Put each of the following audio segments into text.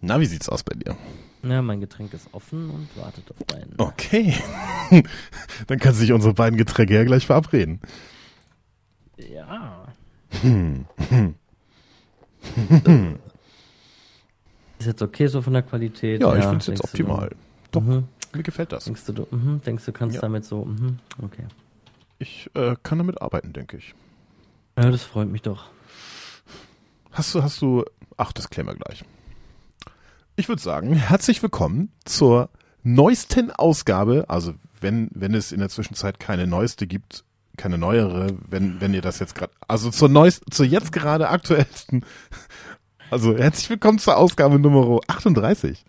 Na, wie sieht's aus bei dir? Ja, mein Getränk ist offen und wartet auf deinen. Okay. Dann kannst du dich unsere beiden Getränke ja gleich verabreden. Ja. Ist jetzt okay so von der Qualität? Ja, ich finde es jetzt optimal. Doch, mir gefällt das. Denkst du, kannst damit so, okay. Ich kann damit arbeiten, denke ich. Ja, das freut mich doch. Hast du, das klären wir gleich. Ich würde sagen, herzlich willkommen zur neuesten Ausgabe, also wenn es in der Zwischenzeit keine neueste gibt, keine neuere, wenn ihr das jetzt gerade, also zur jetzt gerade aktuellsten, also herzlich willkommen zur Ausgabe Nummer 38.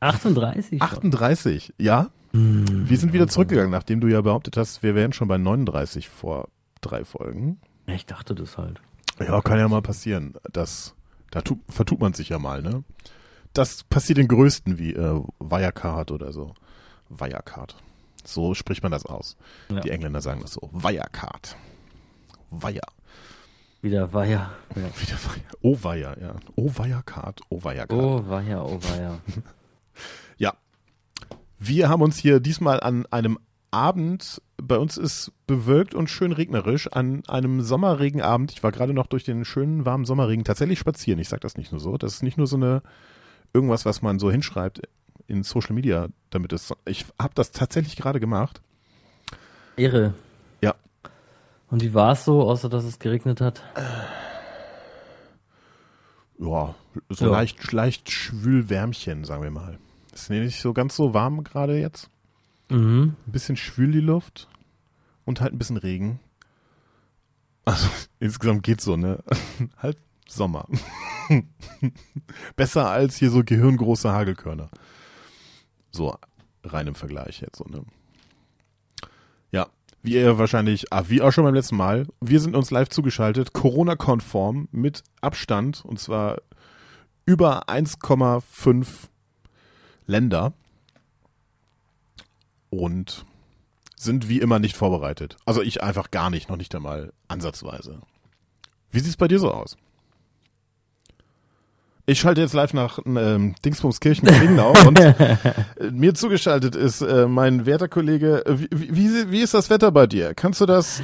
38? 38, ja. Wir sind wieder zurückgegangen, nachdem du ja behauptet hast, wir wären schon bei 39 vor 3 Folgen. Ich dachte das halt. Ja, kann ja mal passieren, dass... vertut man sich ja mal, ne? Das passiert den Größten wie Wirecard oder so. Wirecard. So spricht man das aus. Ja. Die Engländer sagen das so. Wirecard. Wire. Wieder Wire. Ja. Wieder Wire. Oh, Wire, ja. Oh, Wirecard. Oh, Wirecard. Oh, Wire, oh, Wire. Ja. Wir haben uns hier diesmal an einem Abend, bei uns ist bewölkt und schön regnerisch, an einem Sommerregenabend, ich war gerade noch durch den schönen, warmen Sommerregen tatsächlich spazieren, ich sage das nicht nur so, das ist nicht nur so eine, irgendwas, was man so hinschreibt in Social Media, damit es, ich habe das tatsächlich gerade gemacht. Irre. Ja. Und wie war es so, außer dass es geregnet hat? Ja, so ja. Leicht Schwülwärmchen, sagen wir mal. Ist nicht so ganz so warm gerade jetzt. Mhm. Ein bisschen schwül die Luft und halt ein bisschen Regen. Also insgesamt geht's so, ne? Halt Sommer. Besser als hier so gehirngroße Hagelkörner. So rein im Vergleich jetzt so, ne? Ja, wie ihr wahrscheinlich, wie auch schon beim letzten Mal, wir sind uns live zugeschaltet, Corona-konform mit Abstand und zwar über 1,5 Länder. Und sind wie immer nicht vorbereitet. Also ich einfach gar nicht, noch nicht einmal ansatzweise. Wie sieht's bei dir so aus? Ich schalte jetzt live nach Dingsbumskirchen-Klingenau und mir zugeschaltet ist mein werter Kollege, wie ist das Wetter bei dir? Kannst du das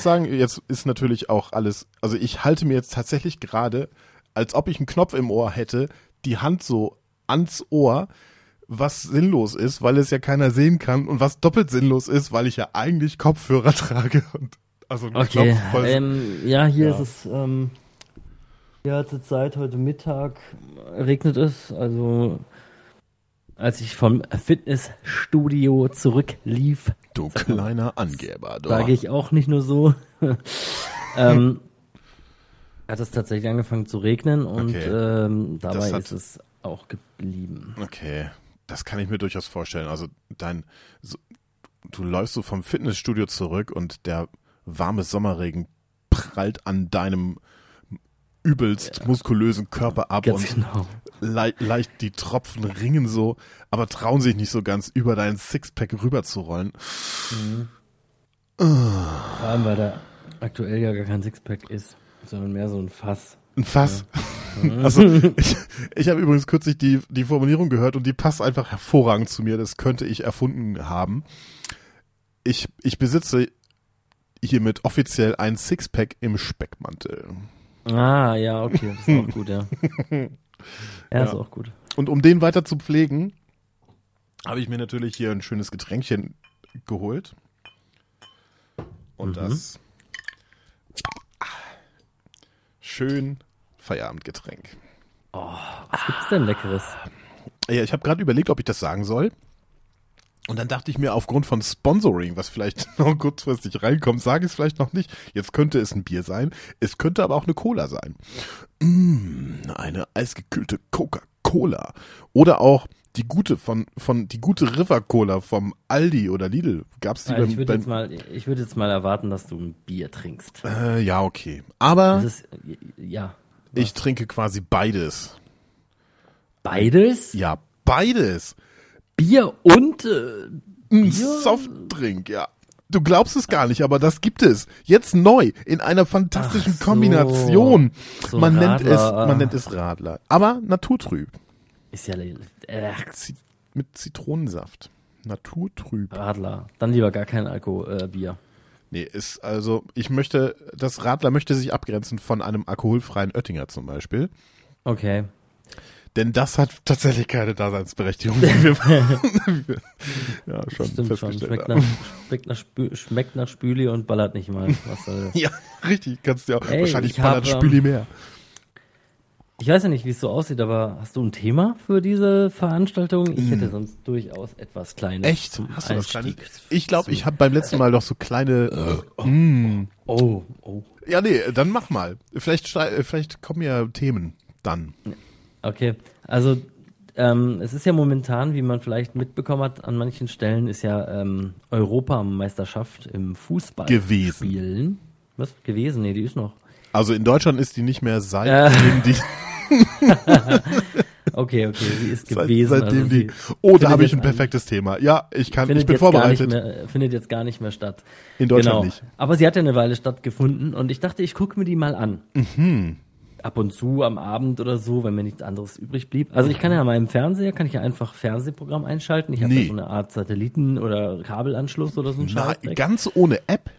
sagen? Jetzt ist natürlich auch alles, also ich halte mir jetzt tatsächlich gerade, als ob ich einen Knopf im Ohr hätte, die Hand so ans Ohr, was sinnlos ist, weil es ja keiner sehen kann und was doppelt sinnlos ist, weil ich ja eigentlich Kopfhörer trage. Und also okay, ja, hier ist es, hier zur Zeit heute Mittag regnet es, also als ich vom Fitnessstudio zurücklief. Du kleiner Angeber. Sage ich auch nicht nur so. Hat es tatsächlich angefangen zu regnen und okay. Dabei ist es auch geblieben. Okay. Das kann ich mir durchaus vorstellen. Also du läufst so vom Fitnessstudio zurück und der warme Sommerregen prallt an deinem übelst muskulösen Körper ab und genau. leicht die Tropfen ringen so, aber trauen sich nicht so ganz über deinen Sixpack rüberzurollen. Mhm. Vor allem, weil da aktuell ja gar kein Sixpack ist, sondern mehr so ein Fass. Ein Fass? Ja. Also ich habe übrigens kürzlich die Formulierung gehört und die passt einfach hervorragend zu mir. Das könnte ich erfunden haben. Ich besitze hiermit offiziell ein Sixpack im Speckmantel. Ah, ja, okay. Das ist auch gut, ja. Ja, ist auch gut. Und um den weiter zu pflegen, habe ich mir natürlich hier ein schönes Getränkchen geholt. Und das schön... Feierabendgetränk. Oh, was gibt's denn Leckeres? Ja, ich habe gerade überlegt, ob ich das sagen soll. Und dann dachte ich mir, aufgrund von Sponsoring, was vielleicht noch kurzfristig reinkommt, sage ich es vielleicht noch nicht. Jetzt könnte es ein Bier sein. Es könnte aber auch eine Cola sein. Eine eisgekühlte Coca-Cola. Oder auch die gute die gute River-Cola vom Aldi oder Lidl. Gab's die ich würde jetzt mal erwarten, dass du ein Bier trinkst. Ja, okay. Aber... Das ist, ja... Ich trinke quasi beides. Beides? Ja, beides. Bier und Bier? Softdrink, ja. Du glaubst es gar nicht, aber das gibt es. Jetzt neu, in einer fantastischen Kombination. So man nennt es Radler. Aber naturtrüb. Ist ja... mit Zitronensaft. Naturtrüb. Radler. Dann lieber gar kein Alkoholbier. Nee, ist also... Das Radler möchte sich abgrenzen von einem alkoholfreien Oettinger zum Beispiel. Okay. Denn das hat tatsächlich keine Daseinsberechtigung. Ja, schon. Stimmt schon. Schmeckt nach Spüli und ballert nicht mal. Was soll das? Ja, richtig. Kannst du ja auch. Ey, wahrscheinlich ballert Spüli mehr. Ich weiß ja nicht, wie es so aussieht, aber hast du ein Thema für diese Veranstaltung? Ich hätte sonst durchaus etwas Kleines. Echt? Hast du was Kleines? Ich glaube, ich habe beim letzten Mal doch so kleine... Oh. Ja, nee, dann mach mal. Vielleicht kommen ja Themen dann. Okay, also es ist ja momentan, wie man vielleicht mitbekommen hat, an manchen Stellen ist ja Europameisterschaft im Fußball gewesen. Spielen. Was? Gewesen? Nee, die ist noch. Also in Deutschland ist die nicht mehr seitdem die... Okay, sie ist gewesen. Seitdem also die... Oh, da habe ich ein perfektes Thema. Ja, ich bin vorbereitet. Findet jetzt gar nicht mehr statt. In Deutschland genau. Nicht. Aber sie hat ja eine Weile stattgefunden und ich dachte, ich gucke mir die mal an. Mhm. Ab und zu am Abend oder so, wenn mir nichts anderes übrig blieb. Also ich kann ja an meinem Fernseher, einfach Fernsehprogramm einschalten. Ich habe da so eine Art Satelliten- oder Kabelanschluss oder so ein Scheiß. Ganz ohne App?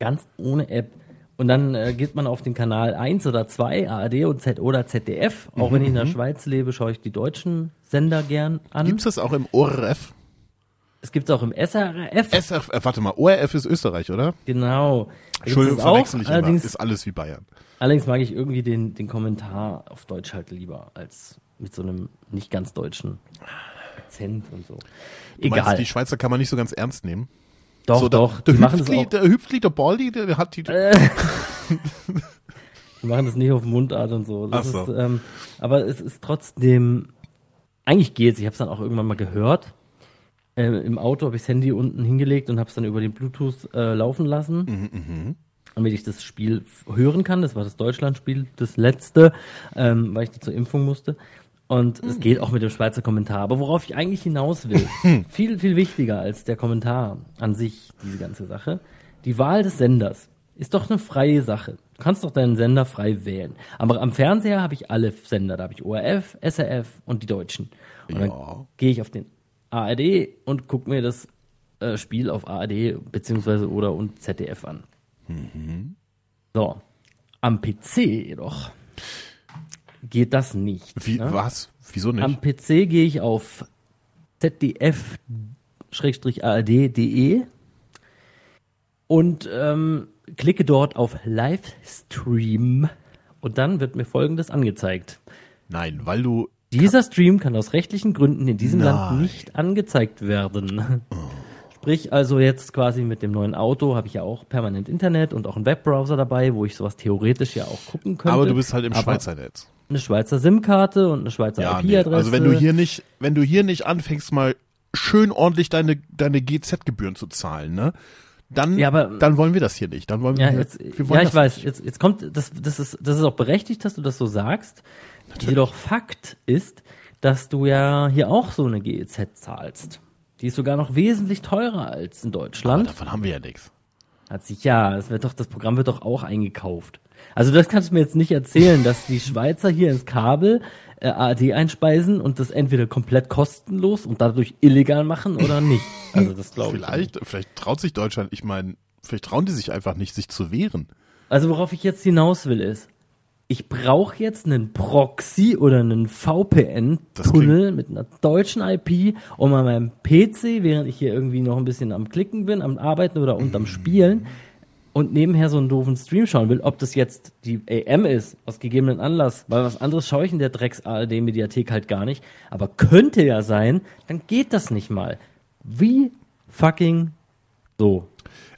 Ganz ohne App. Und dann geht man auf den Kanal 1 oder 2, ARD und Z oder ZDF. Auch wenn ich in der Schweiz lebe, schaue ich die deutschen Sender gern an. Gibt es das auch im ORF? Es gibt es auch im SRF. SRF, warte mal, ORF ist Österreich, oder? Genau. Entschuldigung, verwechsel ich immer. Ist alles wie Bayern. Allerdings mag ich irgendwie den Kommentar auf Deutsch halt lieber, als mit so einem nicht ganz deutschen Akzent und so. Egal. Du meinst, die Schweizer kann man nicht so ganz ernst nehmen? Doch, so, doch. Der Hüpfli, der Baldi, der hat die... Wir machen das nicht auf Mundart und so. Das ist, aber es ist trotzdem... Eigentlich geht's. Ich habe es dann auch irgendwann mal gehört. Im Auto habe ich das Handy unten hingelegt und habe es dann über den Bluetooth laufen lassen, damit ich das Spiel hören kann. Das war das Deutschlandspiel, das letzte, weil ich da zur Impfung musste. Und es geht auch mit dem Schweizer Kommentar. Aber worauf ich eigentlich hinaus will, viel, viel wichtiger als der Kommentar an sich, diese ganze Sache, die Wahl des Senders ist doch eine freie Sache. Du kannst doch deinen Sender frei wählen. Aber am Fernseher habe ich alle Sender. Da habe ich ORF, SRF und die Deutschen. Und dann gehe ich auf den ARD und guck mir das Spiel auf ARD bzw. oder und ZDF an. Mhm. So, am PC jedoch geht das nicht. Wie, ne? Was? Wieso nicht? Am PC gehe ich auf zdf-ard.de und klicke dort auf Livestream und dann wird mir Folgendes angezeigt. Nein, weil du... Dieser Stream kann aus rechtlichen Gründen in diesem Land nicht angezeigt werden. Oh. Sprich, also jetzt quasi mit dem neuen Auto habe ich ja auch permanent Internet und auch einen Webbrowser dabei, wo ich sowas theoretisch ja auch gucken könnte. Aber du bist halt im Schweizer Netz. Eine Schweizer SIM-Karte und eine Schweizer IP-Adresse. Nee. Also wenn du hier nicht anfängst, mal schön ordentlich deine GZ-Gebühren zu zahlen, ne? Dann wollen wir das hier nicht. Ich weiß. Jetzt kommt, das ist auch berechtigt, dass du das so sagst. Natürlich. Jedoch Fakt ist, dass du ja hier auch so eine GEZ zahlst. Die ist sogar noch wesentlich teurer als in Deutschland. Aber davon haben wir ja nichts. Das Programm wird doch auch eingekauft. Also das kannst du mir jetzt nicht erzählen, dass die Schweizer hier ins Kabel ARD einspeisen und das entweder komplett kostenlos und dadurch illegal machen oder nicht. Also das glaube ich nicht. Vielleicht traut sich Deutschland, vielleicht trauen die sich einfach nicht, sich zu wehren. Also worauf ich jetzt hinaus will ist, ich brauche jetzt einen Proxy oder einen VPN-Tunnel mit einer deutschen IP, um an meinem PC, während ich hier irgendwie noch ein bisschen am Klicken bin, am Arbeiten oder am Spielen und nebenher so einen doofen Stream schauen will, ob das jetzt die AM ist, aus gegebenen Anlass, weil was anderes schaue ich in der Drecks-ARD-Mediathek halt gar nicht, aber könnte ja sein, dann geht das nicht mal. Wie fucking so.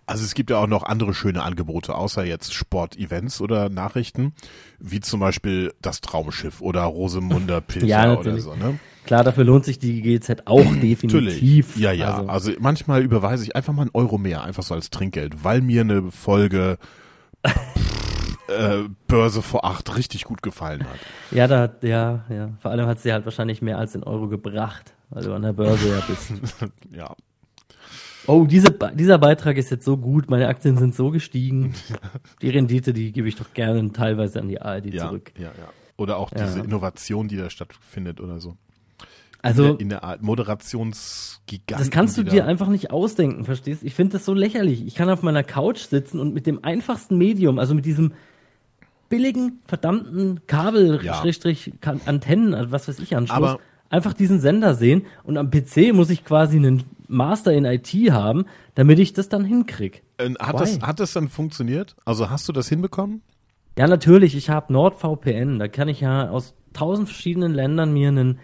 Also es gibt ja auch noch andere schöne Angebote, außer jetzt Sport-Events oder Nachrichten, wie zum Beispiel das Traumschiff oder Rosemunder Pilcher oder so. Ne? Klar, dafür lohnt sich die GEZ auch definitiv. Ja. Also manchmal überweise ich einfach mal einen Euro mehr, einfach so als Trinkgeld, weil mir eine Folge Börse vor 8 richtig gut gefallen hat. Ja. Vor allem hat sie halt wahrscheinlich mehr als den Euro gebracht, weil du an der Börse ja bist. Ja. Oh, dieser Beitrag ist jetzt so gut, meine Aktien sind so gestiegen. Die Rendite, die gebe ich doch gerne teilweise an die ARD zurück. Ja, ja. Oder auch diese Innovation, die da stattfindet oder so. Also in der Art Moderationsgigant. Das kannst du dir einfach nicht ausdenken, verstehst du? Ich finde das so lächerlich. Ich kann auf meiner Couch sitzen und mit dem einfachsten Medium, also mit diesem billigen, verdammten Kabel-Antennen, also was weiß ich, Anschluss, aber einfach diesen Sender sehen. Und am PC muss ich quasi einen Master in IT haben, damit ich das dann hinkriege. Hat das dann funktioniert? Also hast du das hinbekommen? Ja, natürlich. Ich habe NordVPN. Da kann ich ja aus 1000 verschiedenen Ländern mir eine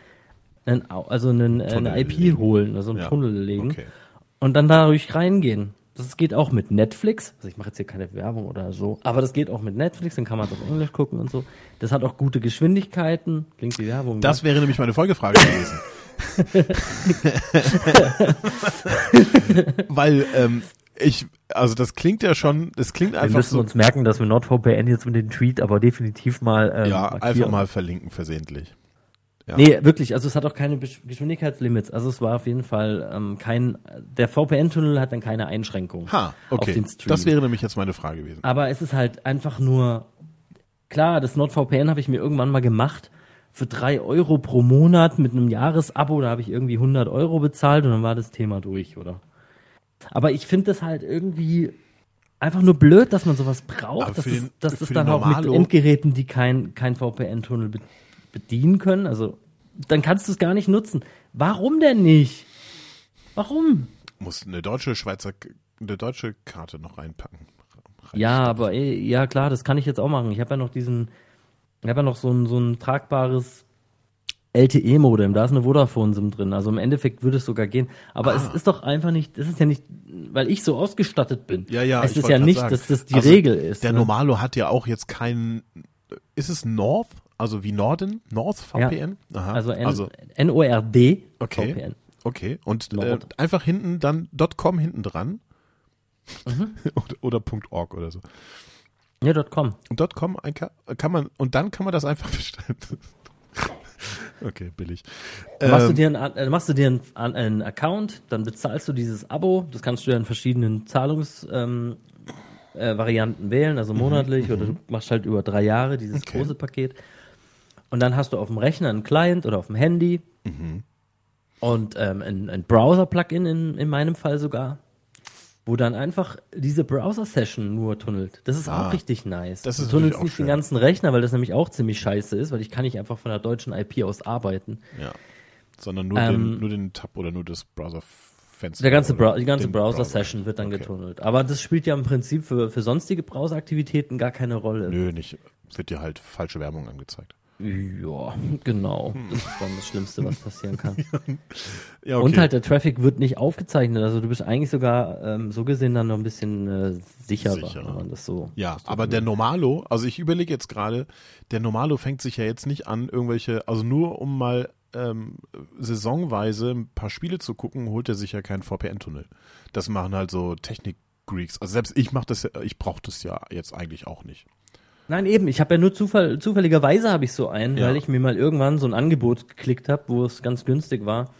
IP legen. Holen, also einen Tunnel legen und dann dadurch reingehen. Das geht auch mit Netflix. Also ich mache jetzt hier keine Werbung oder so, aber das geht auch mit Netflix, dann kann man es auf Englisch gucken und so. Das hat auch gute Geschwindigkeiten. Klingt wie Werbung. Das wäre nämlich meine Folgefrage gewesen. Weil das klingt ja schon, das klingt einfach so. Wir müssen uns merken, dass wir NordVPN jetzt mit dem Tweet aber definitiv mal einfach mal verlinken versehentlich. Ja. Nee, wirklich, also es hat auch keine Geschwindigkeitslimits. Also es war auf jeden Fall der VPN-Tunnel hat dann keine Einschränkung auf den Stream. Das wäre nämlich jetzt meine Frage gewesen. Aber es ist halt einfach nur, klar, das NordVPN habe ich mir irgendwann mal gemacht für 3 Euro pro Monat mit einem Jahresabo, da habe ich irgendwie 100 Euro bezahlt und dann war das Thema durch, oder? Aber ich finde das halt irgendwie einfach nur blöd, dass man sowas braucht, dass es dann auch mit Endgeräten, die kein VPN-Tunnel bedienen können, also dann kannst du es gar nicht nutzen. Warum denn nicht? Warum? Muss eine deutsche Karte noch reinpacken. Ja, aber ja klar, das kann ich jetzt auch machen. Ich habe ja noch so ein tragbares LTE-Modem, da ist eine Vodafone-SIM drin, also im Endeffekt würde es sogar gehen, aber es ist doch einfach nicht, das ist ja nicht, weil ich so ausgestattet bin. Ja, ja, es ist ja nicht, dass das die Regel ist. Der Normalo hat ja auch jetzt keinen, ist es North? Also wie Norden? North VPN? Ja, aha. Also NORD VPN. Okay, und einfach hinten dann .com hinten dran. Mhm. oder .org oder so. Ja, .com. Und .com kann man, und dann kann man das einfach bestellen. Okay, billig. Machst du dir einen Account, dann bezahlst du dieses Abo, das kannst du ja in verschiedenen Zahlungsvarianten wählen, also monatlich oder du machst halt über 3 Jahre dieses große Paket. Und dann hast du auf dem Rechner einen Client oder auf dem Handy und ein Browser-Plugin in meinem Fall sogar, wo dann einfach diese Browser-Session nur tunnelt. Das ist auch richtig nice. Das ist tunnelst nicht schön. Den ganzen Rechner, weil das nämlich auch ziemlich scheiße ist, weil ich kann nicht einfach von der deutschen IP aus arbeiten. Ja, sondern nur den Tab oder nur das Browser-Fenster. Die ganze Browser-Session wird dann getunnelt. Aber das spielt ja im Prinzip für sonstige Browser-Aktivitäten gar keine Rolle. Nö, nicht. Wird dir halt falsche Werbung angezeigt. Ja, genau. Das ist dann das Schlimmste, was passieren kann. Ja, okay. Und halt der Traffic wird nicht aufgezeichnet. Also du bist eigentlich sogar so gesehen dann noch ein bisschen sicherer, wenn man das so. Ja, aber der Normalo, also ich überlege jetzt gerade, der Normalo fängt sich ja jetzt nicht an, irgendwelche, also nur um mal saisonweise ein paar Spiele zu gucken, holt er sich ja keinen VPN-Tunnel. Das machen halt so Technik-Greeks. Also selbst ich brauche das ja jetzt eigentlich auch nicht. Nein, eben. Ich habe ja nur zufälligerweise habe ich so einen, weil ich mir mal irgendwann so ein Angebot geklickt habe, wo es ganz günstig war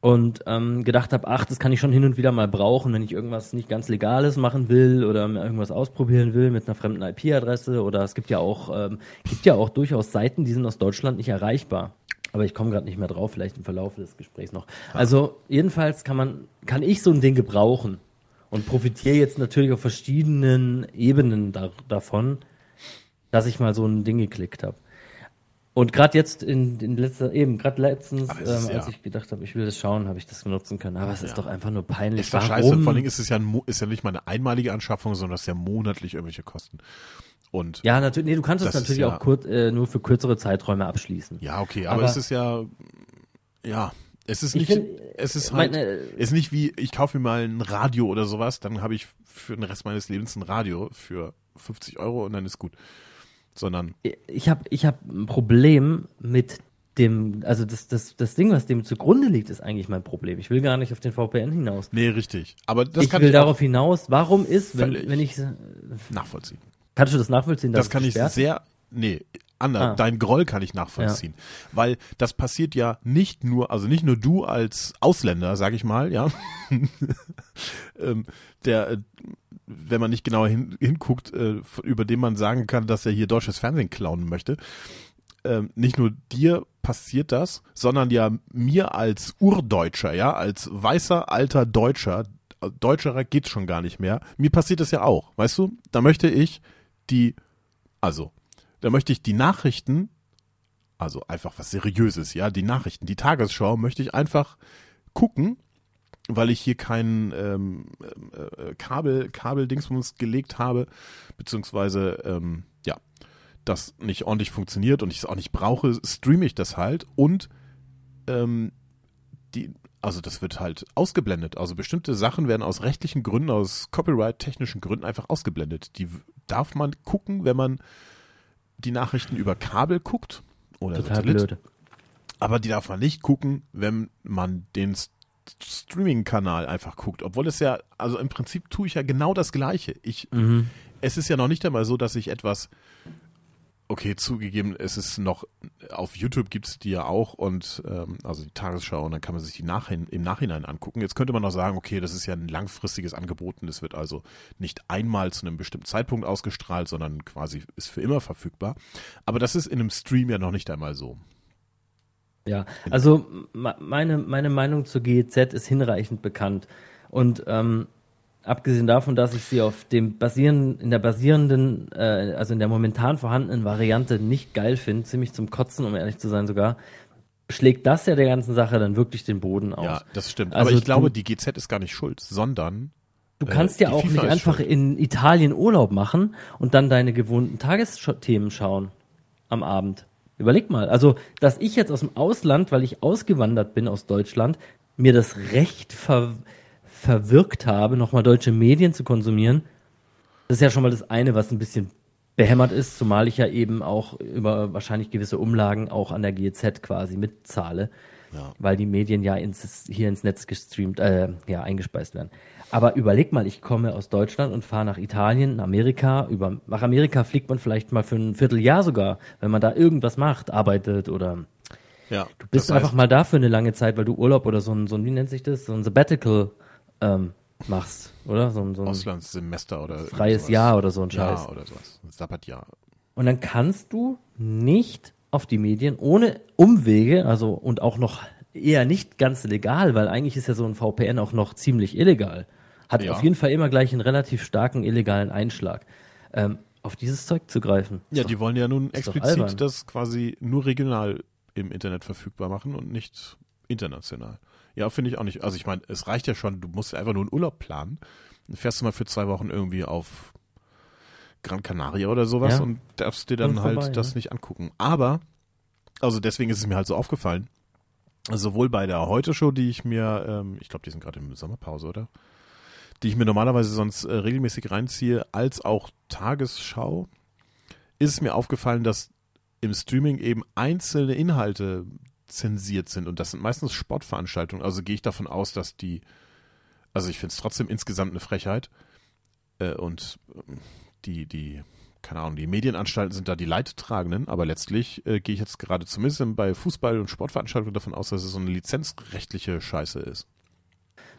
und gedacht habe, das kann ich schon hin und wieder mal brauchen, wenn ich irgendwas nicht ganz Legales machen will oder irgendwas ausprobieren will mit einer fremden IP-Adresse oder es gibt ja auch durchaus Seiten, die sind aus Deutschland nicht erreichbar. Aber ich komme gerade nicht mehr drauf, vielleicht im Verlauf des Gesprächs noch. Also jedenfalls kann ich so ein Ding gebrauchen und profitiere jetzt natürlich auf verschiedenen Ebenen davon. Dass ich mal so ein Ding geklickt habe. Und gerade jetzt letztens, als ich gedacht habe, ich will das schauen, habe ich das benutzen können. Aber es ist doch einfach nur peinlich. Ist doch scheiße. Vor allem ist es ja nicht mal eine einmalige Anschaffung, sondern das ist ja monatlich irgendwelche Kosten. Und ja, natürlich. Nee, du kannst es natürlich auch nur für kürzere Zeiträume abschließen. Ja, okay. Aber es ist nicht wie, ich kaufe mir mal ein Radio oder sowas, dann habe ich für den Rest meines Lebens ein Radio für 50 Euro und dann ist gut. Sondern ich hab ein Problem mit dem, also das Ding, was dem zugrunde liegt, ist eigentlich mein Problem. Ich will gar nicht auf den VPN hinaus. Nee, richtig. Aber warum ist, wenn ich nachvollziehen. Kannst du das nachvollziehen? Dass das kann ich sehr, nee, Anna, dein Groll kann ich nachvollziehen, weil das passiert ja nicht nur, also nicht nur du als Ausländer, sag ich mal, ja, wenn man nicht genauer hinguckt, über den man sagen kann, dass er hier deutsches Fernsehen klauen möchte, nicht nur dir passiert das, sondern ja mir als Urdeutscher, ja, als weißer alter Deutscher, Deutscherer geht's schon gar nicht mehr, mir passiert das ja auch, weißt du, da möchte ich die Nachrichten, also einfach was Seriöses, ja, die Nachrichten, die Tagesschau möchte ich einfach gucken, weil ich hier keinen Kabeldingsbums gelegt habe, beziehungsweise, das nicht ordentlich funktioniert und ich es auch nicht brauche, streame ich das halt und also das wird halt ausgeblendet. Also bestimmte Sachen werden aus rechtlichen Gründen, aus copyright-technischen Gründen einfach ausgeblendet. Die darf man gucken, wenn man die Nachrichten über Kabel guckt oder Satellit. Aber die darf man nicht gucken, wenn man den Streaming-Kanal einfach guckt. Obwohl es ja, also im Prinzip tue ich ja genau das Gleiche. Es ist ja noch nicht einmal so, dass ich etwas, okay, zugegeben, es ist noch, auf YouTube gibt es die ja auch und also die Tagesschau und dann kann man sich die im Nachhinein angucken. Jetzt könnte man noch sagen, okay, das ist ja ein langfristiges Angebot und es wird also nicht einmal zu einem bestimmten Zeitpunkt ausgestrahlt, sondern quasi ist für immer verfügbar. Aber das ist in einem Stream ja noch nicht einmal so. Ja, also meine Meinung zur GEZ ist hinreichend bekannt und abgesehen davon, dass ich sie auf dem in der momentan vorhandenen Variante nicht geil finde, ziemlich zum Kotzen, um ehrlich zu sein sogar, schlägt das ja der ganzen Sache dann wirklich den Boden aus. Ja, das stimmt. Also aber ich glaube, die GZ ist gar nicht schuld, sondern du kannst ja auch FIFA nicht einfach schuld. In Italien Urlaub machen und dann deine gewohnten Tagesthemen schauen am Abend. Überleg mal, also dass ich jetzt aus dem Ausland, weil ich ausgewandert bin aus Deutschland, mir das Recht verwirkt habe, nochmal deutsche Medien zu konsumieren, das ist ja schon mal das eine, was ein bisschen behämmert ist, zumal ich ja eben auch über wahrscheinlich gewisse Umlagen auch an der GEZ quasi mitzahle, weil die Medien ja hier ins Netz gestreamt, eingespeist werden. Aber überleg mal, ich komme aus Deutschland und fahre nach Italien, Amerika, nach Amerika fliegt man vielleicht mal für ein Vierteljahr sogar, wenn man da irgendwas macht, arbeitet oder... Ja, du bist einfach mal da für eine lange Zeit, weil du Urlaub oder wie nennt sich das, so ein Sabbatical machst, oder? So ein Auslandssemester oder freies sowas. Jahr oder so ein Scheiß. Ja, oder sowas. Ein Sabbatjahr. Und dann kannst du nicht auf die Medien ohne Umwege, also und auch noch eher nicht ganz legal, weil eigentlich ist ja so ein VPN auch noch ziemlich illegal. Hat auf jeden Fall immer gleich einen relativ starken illegalen Einschlag. Auf dieses Zeug zu greifen. Ja, die wollen ja nun explizit das quasi nur regional im Internet verfügbar machen und nicht international. Ja, finde ich auch nicht. Also ich meine, es reicht ja schon, du musst einfach nur einen Urlaub planen. Dann fährst du mal für 2 Wochen irgendwie auf Gran Canaria oder sowas und darfst dir dann halt das nicht angucken. Aber, also deswegen ist es mir halt so aufgefallen, sowohl bei der Heute-Show, die ich mir, ich glaube, die sind gerade in der Sommerpause, oder? Die ich mir normalerweise sonst regelmäßig reinziehe, als auch Tagesschau, ist es mir aufgefallen, dass im Streaming eben einzelne Inhalte zensiert sind und das sind meistens Sportveranstaltungen, also gehe ich davon aus, dass ich finde es trotzdem insgesamt eine Frechheit und die Medienanstalten sind da die Leidtragenden, aber letztlich gehe ich jetzt gerade zumindest bei Fußball- und Sportveranstaltungen davon aus, dass es so eine lizenzrechtliche Scheiße ist.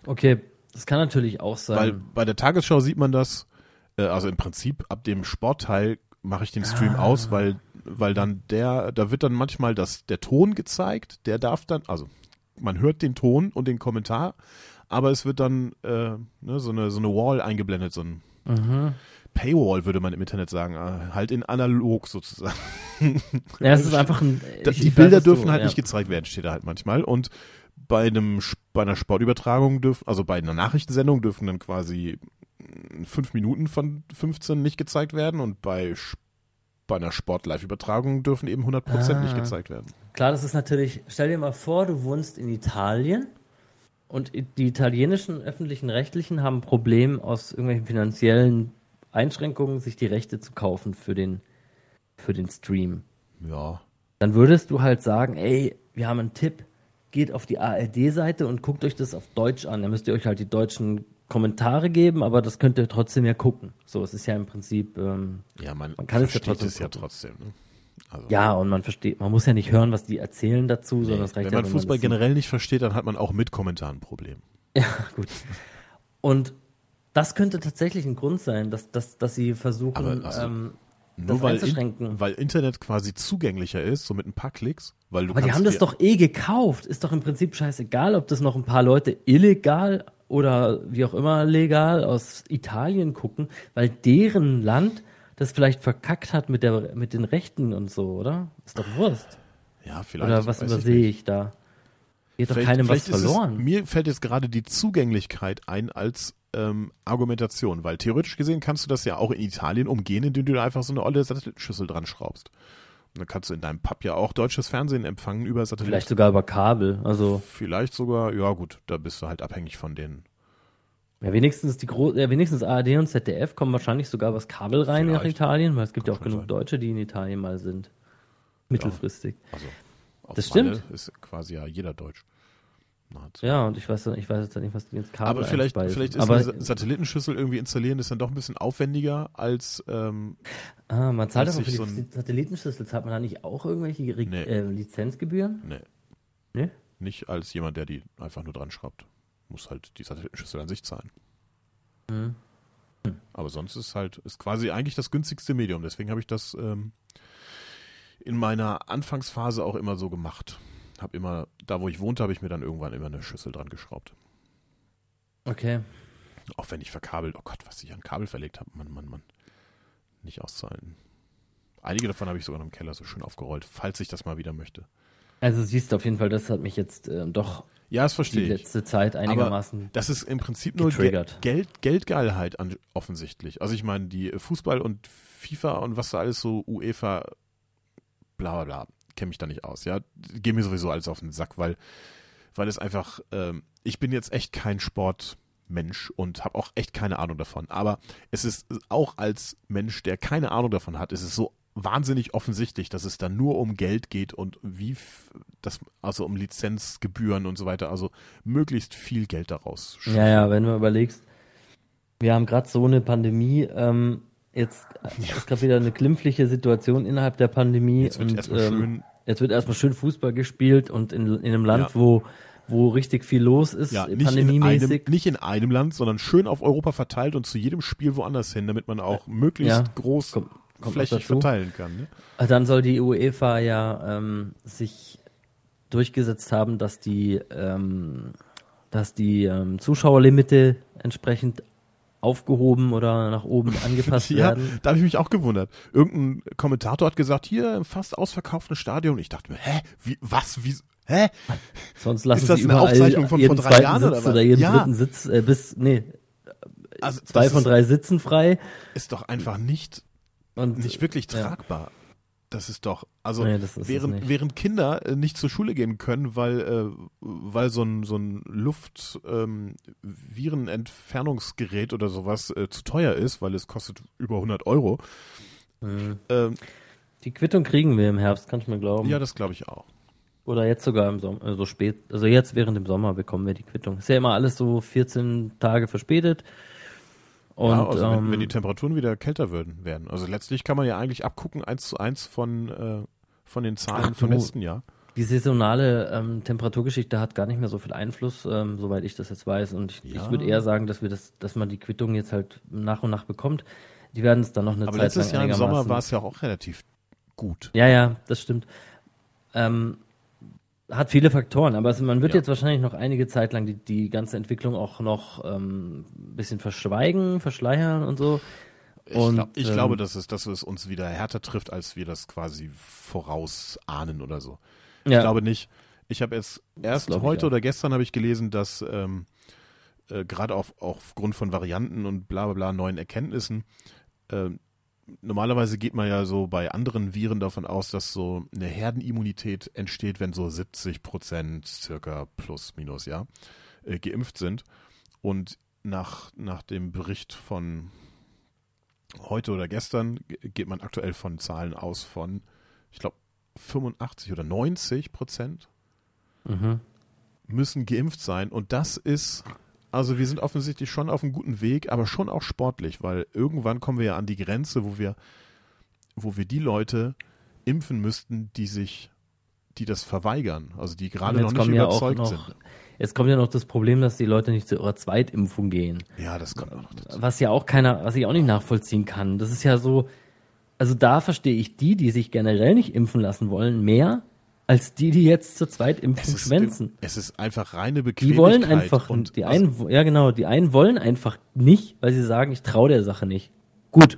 Okay, das kann natürlich auch sein. Weil bei der Tagesschau sieht man das, also im Prinzip ab dem Sportteil mache ich den Stream aus, weil dann da wird dann manchmal der Ton gezeigt, der darf dann, also man hört den Ton und den Kommentar, aber es wird dann so eine Wall eingeblendet, so ein Paywall würde man im Internet sagen, halt in analog sozusagen. Ja, es ist einfach die Bilder dürfen halt nicht gezeigt werden, steht da halt manchmal und bei einer Sportübertragung bei einer Nachrichtensendung dürfen dann quasi 5 Minuten von 15 nicht gezeigt werden und bei einer Sport-Live-Übertragung dürfen eben 100% nicht gezeigt werden. Klar, das ist natürlich, stell dir mal vor, du wohnst in Italien und die italienischen öffentlichen Rechtlichen haben ein Problem, aus irgendwelchen finanziellen Einschränkungen sich die Rechte zu kaufen für den Stream. Ja. Dann würdest du halt sagen, ey, wir haben einen Tipp, geht auf die ARD-Seite und guckt euch das auf Deutsch an. Dann müsst ihr euch halt die deutschen Kommentare geben, aber das könnt ihr trotzdem ja gucken. So, es ist ja im Prinzip... man kann es ja trotzdem. Ne? Also ja, und man versteht, man muss ja nicht hören, was die erzählen dazu, sondern es reicht ja. Wenn man Fußball generell nicht versteht, dann hat man auch mit Kommentaren ein Problem. Ja, gut. Und das könnte tatsächlich ein Grund sein, dass sie versuchen, nur das einzuschränken. Weil Internet quasi zugänglicher ist, so mit ein paar Klicks. Aber die haben das doch gekauft. Ist doch im Prinzip scheißegal, ob das noch ein paar Leute illegal oder wie auch immer legal aus Italien gucken, weil deren Land das vielleicht verkackt hat mit den Rechten und so, oder? Ist doch Wurst. Ja, vielleicht. Oder was übersehe ich da? Geht doch keinem was verloren. Mir fällt jetzt gerade die Zugänglichkeit ein als Argumentation, weil theoretisch gesehen kannst du das ja auch in Italien umgehen, indem du da einfach so eine olle Satellitenschüssel dran schraubst. Und dann kannst du in deinem Pub ja auch deutsches Fernsehen empfangen über Satellit. Vielleicht sogar über Kabel. Also vielleicht sogar, ja gut, da bist du halt abhängig von denen. Ja, wenigstens wenigstens ARD und ZDF kommen wahrscheinlich sogar was Kabel rein nach Italien, weil es gibt ja auch genug Deutsche, die in Italien mal sind. Mittelfristig. Ja, also das stimmt. Ist quasi ja jeder Deutsch. Ja, und ich weiß jetzt nicht, was die ins Kabel. Aber vielleicht ist eine Satellitenschüssel irgendwie installieren, ist dann doch ein bisschen aufwendiger als. Man zahlt aber für die Satellitenschüssel, zahlt man da nicht auch irgendwelche Lizenzgebühren? Nee. Nicht als jemand, der die einfach nur dran schraubt. Muss halt die Satellitenschüssel an sich zahlen. Aber sonst ist quasi eigentlich das günstigste Medium. Deswegen habe ich das in meiner Anfangsphase auch immer so gemacht. Da wo ich wohnte, habe ich mir dann irgendwann immer eine Schüssel dran geschraubt. Okay. Auch wenn ich verkabelt, oh Gott, was ich an Kabel verlegt habe, Mann. Nicht auszuhalten. Einige davon habe ich sogar noch im Keller so schön aufgerollt, falls ich das mal wieder möchte. Also siehst du auf jeden Fall, das hat mich jetzt doch die letzte Zeit einigermaßen getriggert. Das ist im Prinzip nur Geldgeilheit offensichtlich. Also ich meine, die Fußball und FIFA und was da alles so, UEFA, bla bla bla. Kenne mich da nicht aus, ja. Gehe mir sowieso alles auf den Sack, weil es einfach, ich bin jetzt echt kein Sportmensch und habe auch echt keine Ahnung davon. Aber es ist auch als Mensch, der keine Ahnung davon hat, ist es so wahnsinnig offensichtlich, dass es da nur um Geld geht und also um Lizenzgebühren und so weiter, also möglichst viel Geld daraus. Ja, wenn du überlegst, wir haben gerade so eine Pandemie, jetzt ist gerade wieder eine glimpfliche Situation innerhalb der Pandemie. Jetzt wird erstmal schön Fußball gespielt und in einem Land, wo richtig viel los ist, pandemiemäßig. Nicht in einem Land, sondern schön auf Europa verteilt und zu jedem Spiel woanders hin, damit man auch möglichst groß flächig verteilen kann. Ne? Dann soll die UEFA sich durchgesetzt haben, dass die Zuschauerlimite entsprechend aufgehoben oder nach oben angepasst werden. Ja, da habe ich mich auch gewundert. Irgendein Kommentator hat gesagt, hier im fast ausverkauften Stadion. Ich dachte mir, hä? Sonst lassen ist das eine Aufzeichnung von 3 Jahren Sitz oder was? Oder jeden dritten Sitz, also 2 von 3 Sitzen frei. Ist doch einfach nicht wirklich tragbar. Ja. Das ist doch, während Kinder nicht zur Schule gehen können, weil so ein Luftvirenentfernungsgerät oder sowas zu teuer ist, weil es kostet über 100 Euro. Die Quittung kriegen wir im Herbst, kannst du mir glauben. Ja, das glaube ich auch. Oder jetzt sogar im Sommer, so spät, also jetzt während dem Sommer bekommen wir die Quittung. Ist ja immer alles so 14 Tage verspätet. Und, wenn die Temperaturen wieder kälter werden. Also letztlich kann man ja eigentlich abgucken 1:1 von den Zahlen vom letzten Jahr. Die saisonale Temperaturgeschichte hat gar nicht mehr so viel Einfluss, soweit ich das jetzt weiß. Und ich würde eher sagen, dass man die Quittung jetzt halt nach und nach bekommt. Die werden es dann noch eine Zeit lang einigermaßen. Aber letztes Jahr im Sommer war es ja auch relativ gut. Ja, das stimmt. Hat viele Faktoren, aber man wird jetzt wahrscheinlich noch einige Zeit lang die ganze Entwicklung auch noch ein bisschen verschleiern und so. Ich glaube, dass es uns wieder härter trifft, als wir das quasi vorausahnen oder so. Ja. Ich glaube nicht. Ich habe erst heute oder gestern habe ich gelesen, dass gerade aufgrund von Varianten und bla bla bla neuen Erkenntnissen normalerweise geht man ja so bei anderen Viren davon aus, dass so eine Herdenimmunität entsteht, wenn so 70% circa plus minus geimpft sind. Und nach dem Bericht von heute oder gestern geht man aktuell von Zahlen aus von, ich glaube, 85 oder 90% müssen geimpft sein. Und das ist... Also wir sind offensichtlich schon auf einem guten Weg, aber schon auch sportlich, weil irgendwann kommen wir ja an die Grenze, wo wir die Leute impfen müssten, die das verweigern, also die gerade noch nicht überzeugt sind. Jetzt kommt ja noch das Problem, dass die Leute nicht zu ihrer Zweitimpfung gehen. Ja, das kommt auch noch dazu. Was ja auch keiner, was ich auch nicht nachvollziehen kann. Das ist ja so, also da verstehe ich die sich generell nicht impfen lassen wollen, mehr als die jetzt zur Zweitimpfung schwänzen. Es ist einfach reine Bequemlichkeit. Die wollen einfach, und die einen, ja genau, die einen wollen einfach nicht, weil sie sagen, ich traue der Sache nicht. Gut.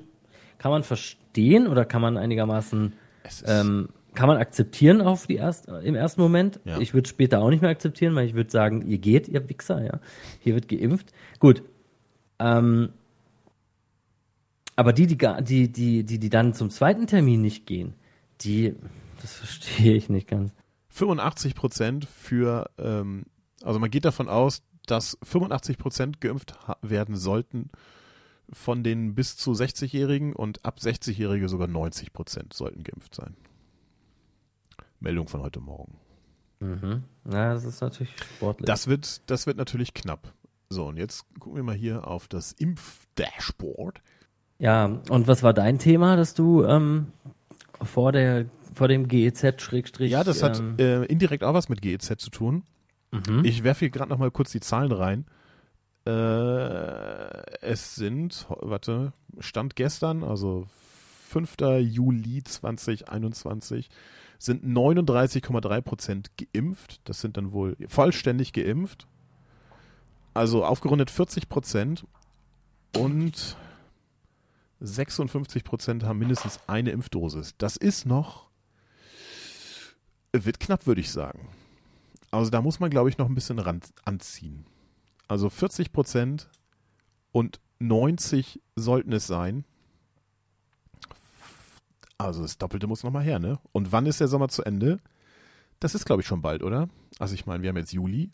Kann man verstehen oder kann man einigermaßen, kann man akzeptieren im ersten Moment. Ja. Ich würde es später auch nicht mehr akzeptieren, weil ich würde sagen, ihr geht, ihr Wichser, ja. Hier wird geimpft. Gut. Aber die dann zum zweiten Termin nicht gehen, das verstehe ich nicht ganz. 85% also man geht davon aus, dass 85% geimpft werden sollten von den bis zu 60-Jährigen, und ab 60-Jährige sogar 90% sollten geimpft sein. Meldung von heute Morgen. Mhm. Ja, das ist natürlich sportlich. Das wird natürlich knapp. So, und jetzt gucken wir mal hier auf das Impf-Dashboard. Ja, und was war dein Thema, dass du vor dem GEZ-? Ja, das hat indirekt auch was mit GEZ zu tun. Mhm. Ich werfe hier gerade nochmal kurz die Zahlen rein. Es sind, Stand gestern, also 5. Juli 2021, sind 39,3% geimpft. Das sind dann wohl vollständig geimpft. Also aufgerundet 40%, und 56% haben mindestens eine Impfdosis. Das ist wird knapp, würde ich sagen. Also da muss man, glaube ich, noch ein bisschen anziehen. Also 40% und 90 sollten es sein. Also das Doppelte muss nochmal her, ne? Und wann ist der Sommer zu Ende? Das ist, glaube ich, schon bald, oder? Also ich meine, wir haben jetzt Juli,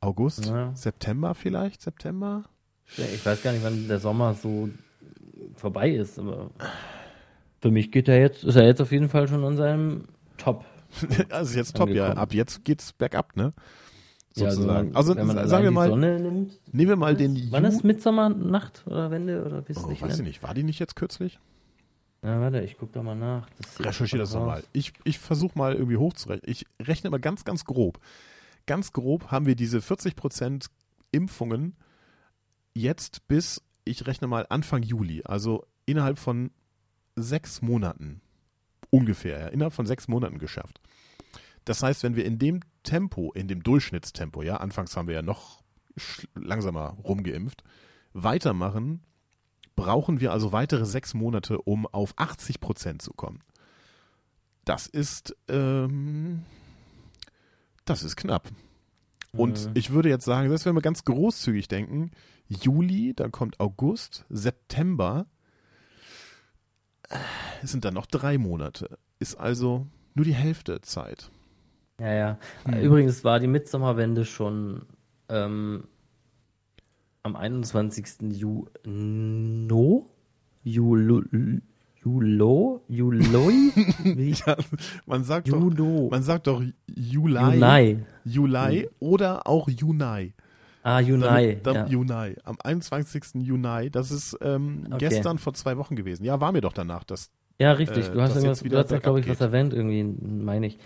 August, ja. September vielleicht? September? Ja, ich weiß gar nicht, wann der Sommer so vorbei ist, aber für mich ist er jetzt auf jeden Fall schon an seinem Top. Also jetzt Top, angekommen. Ja. Ab jetzt geht's bergab, ne? Sozusagen. Ja, also wenn man sagen wir mal, Sonne nimmt, nehmen wir mal wann ist Mittsommernacht oder Wende oder bis nicht? Weiß ich nicht. War die nicht jetzt kürzlich? Ja, warte, ich guck da mal nach. Recherchiere das nochmal. Ich versuche mal irgendwie hochzurechnen. Ich rechne mal ganz, ganz grob. Ganz grob haben wir diese 40% Impfungen jetzt bis, ich rechne mal, Anfang Juli. Also innerhalb von 6 Monaten ungefähr. Ja, innerhalb von 6 Monaten geschafft. Das heißt, wenn wir in dem Tempo, in dem Durchschnittstempo, ja, anfangs haben wir ja noch langsamer rumgeimpft, weitermachen, brauchen wir also weitere 6 Monate, um auf 80% zu kommen. Das ist knapp. Und ich würde jetzt sagen, selbst wenn wir ganz großzügig denken, Juli, dann kommt August, September, es sind dann noch 3 Monate. Ist also nur die Hälfte Zeit. Ja, ja. Hm. Übrigens war die Mitsommerwende schon am 21. Juli? Ja, man sagt doch Juli oder auch Juni. Ah, Juni. Ja. Juni. Am 21. Juni. Das ist gestern vor 2 Wochen gewesen. Ja, war mir doch danach. Dass, ja, richtig. Du hast ja, glaube ich, was erwähnt, irgendwie, meine ich.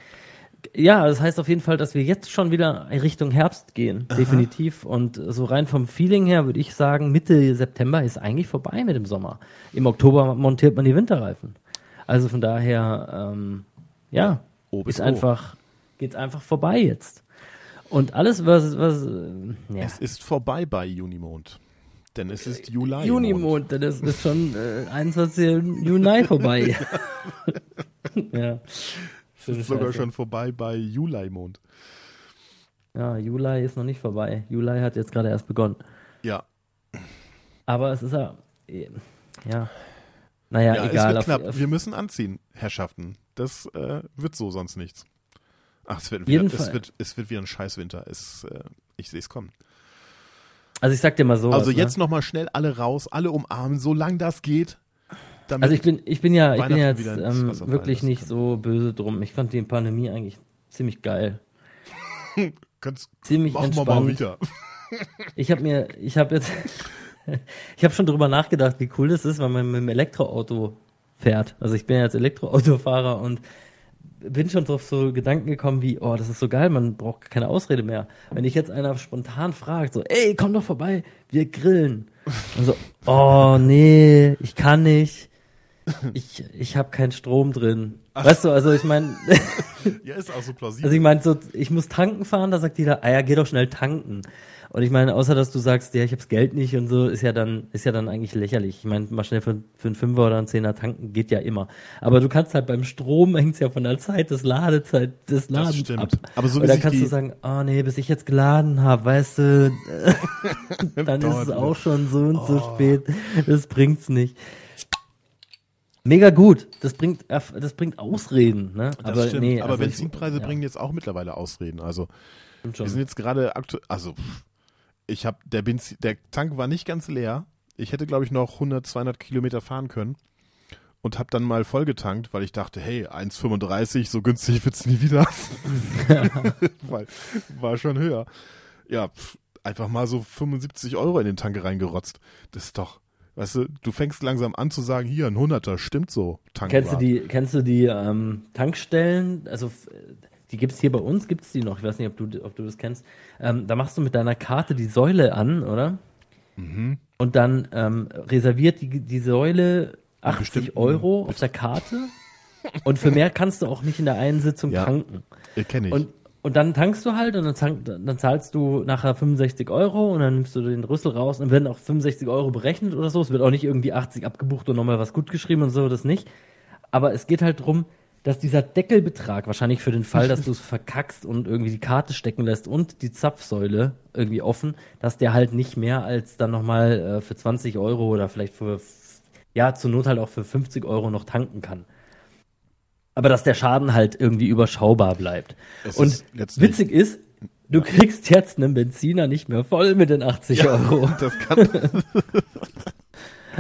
Ja, das heißt auf jeden Fall, dass wir jetzt schon wieder in Richtung Herbst gehen, definitiv. Aha. Und so rein vom Feeling her würde ich sagen, Mitte September ist eigentlich vorbei mit dem Sommer. Im Oktober montiert man die Winterreifen. Also von daher, geht's einfach vorbei jetzt. Und alles, was Es ist vorbei bei Junimond. Denn es ist Juli. Junimond, denn es ist schon 21. Juni vorbei. Ja. Es ist sogar schon vorbei bei Juli-Mond. Ja, Juli ist noch nicht vorbei. Juli hat jetzt gerade erst begonnen. Ja. Aber es ist ja. Naja, ja, egal. Es wird knapp. Wir müssen anziehen, Herrschaften. Das wird so sonst nichts. Ach, es wird wieder ein Scheißwinter. Ich sehe es kommen. Also ich sag dir mal so. Also jetzt nochmal schnell alle raus, alle umarmen, solange das geht. Also ich bin ja jetzt wirklich nicht so böse drum. Ich fand die Pandemie eigentlich ziemlich geil. Ziemlich entspannt. Machen wir mal wieder. Ich habe schon drüber nachgedacht, wie cool das ist, wenn man mit dem Elektroauto fährt. Also ich bin ja jetzt Elektroautofahrer, und bin schon drauf so Gedanken gekommen wie, oh, das ist so geil, man braucht keine Ausrede mehr. Wenn ich jetzt einer spontan fragt, so, ey, komm doch vorbei, wir grillen. Und so, oh, nee, ich kann nicht. Ich habe keinen Strom drin. Ach. Weißt du, also ich meine... ja, ist auch so plausibel. Also ich meine, so, ich muss tanken fahren, da sagt jeder, ah ja, geh doch schnell tanken. Und ich meine, außer dass du sagst, ja, ich hab's Geld nicht und so, ist ja dann eigentlich lächerlich. Ich meine, mal schnell für einen Fünfer oder einen Zehner tanken geht ja immer. Aber du kannst halt beim Strom, hängt's ja von der Ladezeit des Ladens das stimmt. ab. Aber so und dann kannst du sagen, oh nee, bis ich jetzt geladen habe, weißt du, dann ist es auch schon so und so spät. Das bringt's nicht. Mega gut, das bringt Ausreden, ne? Das aber stimmt. Nee, aber also Benzinpreise bringen jetzt auch mittlerweile Ausreden. Also wir sind jetzt gerade aktuell, also ich habe der Tank war nicht ganz leer. Ich hätte glaube ich noch 100, 200 Kilometer fahren können und habe dann mal vollgetankt, weil ich dachte, hey, 1,35, so günstig wird's nie wieder. Weil war schon höher. Ja, einfach mal so 75 Euro in den Tank reingerotzt. Das ist doch. Weißt du fängst langsam an zu sagen, hier, ein Hunderter, stimmt so, Tank. Kennst du die Tankstellen, also die gibt's hier bei uns, gibt's die noch, ich weiß nicht, ob du das kennst, da machst du mit deiner Karte die Säule an, oder? Mhm. Und dann reserviert die Säule 80 Euro auf der Karte und für mehr kannst du auch nicht in der einen Sitzung tanken. Kenn ich. Und dann tankst du halt und dann zahlst du nachher 65 Euro und dann nimmst du den Rüssel raus und werden auch 65 Euro berechnet oder so. Es wird auch nicht irgendwie 80 abgebucht und nochmal was gut geschrieben und so, das nicht. Aber es geht halt drum, dass dieser Deckelbetrag wahrscheinlich für den Fall, dass du es verkackst und irgendwie die Karte stecken lässt und die Zapfsäule irgendwie offen, dass der halt nicht mehr als dann nochmal für 20 Euro oder vielleicht für, ja, zur Not halt auch für 50 Euro noch tanken kann. Aber dass der Schaden halt irgendwie überschaubar bleibt. Und witzig ist, du kriegst jetzt einen Benziner nicht mehr voll mit den 80 Euro. Das kann.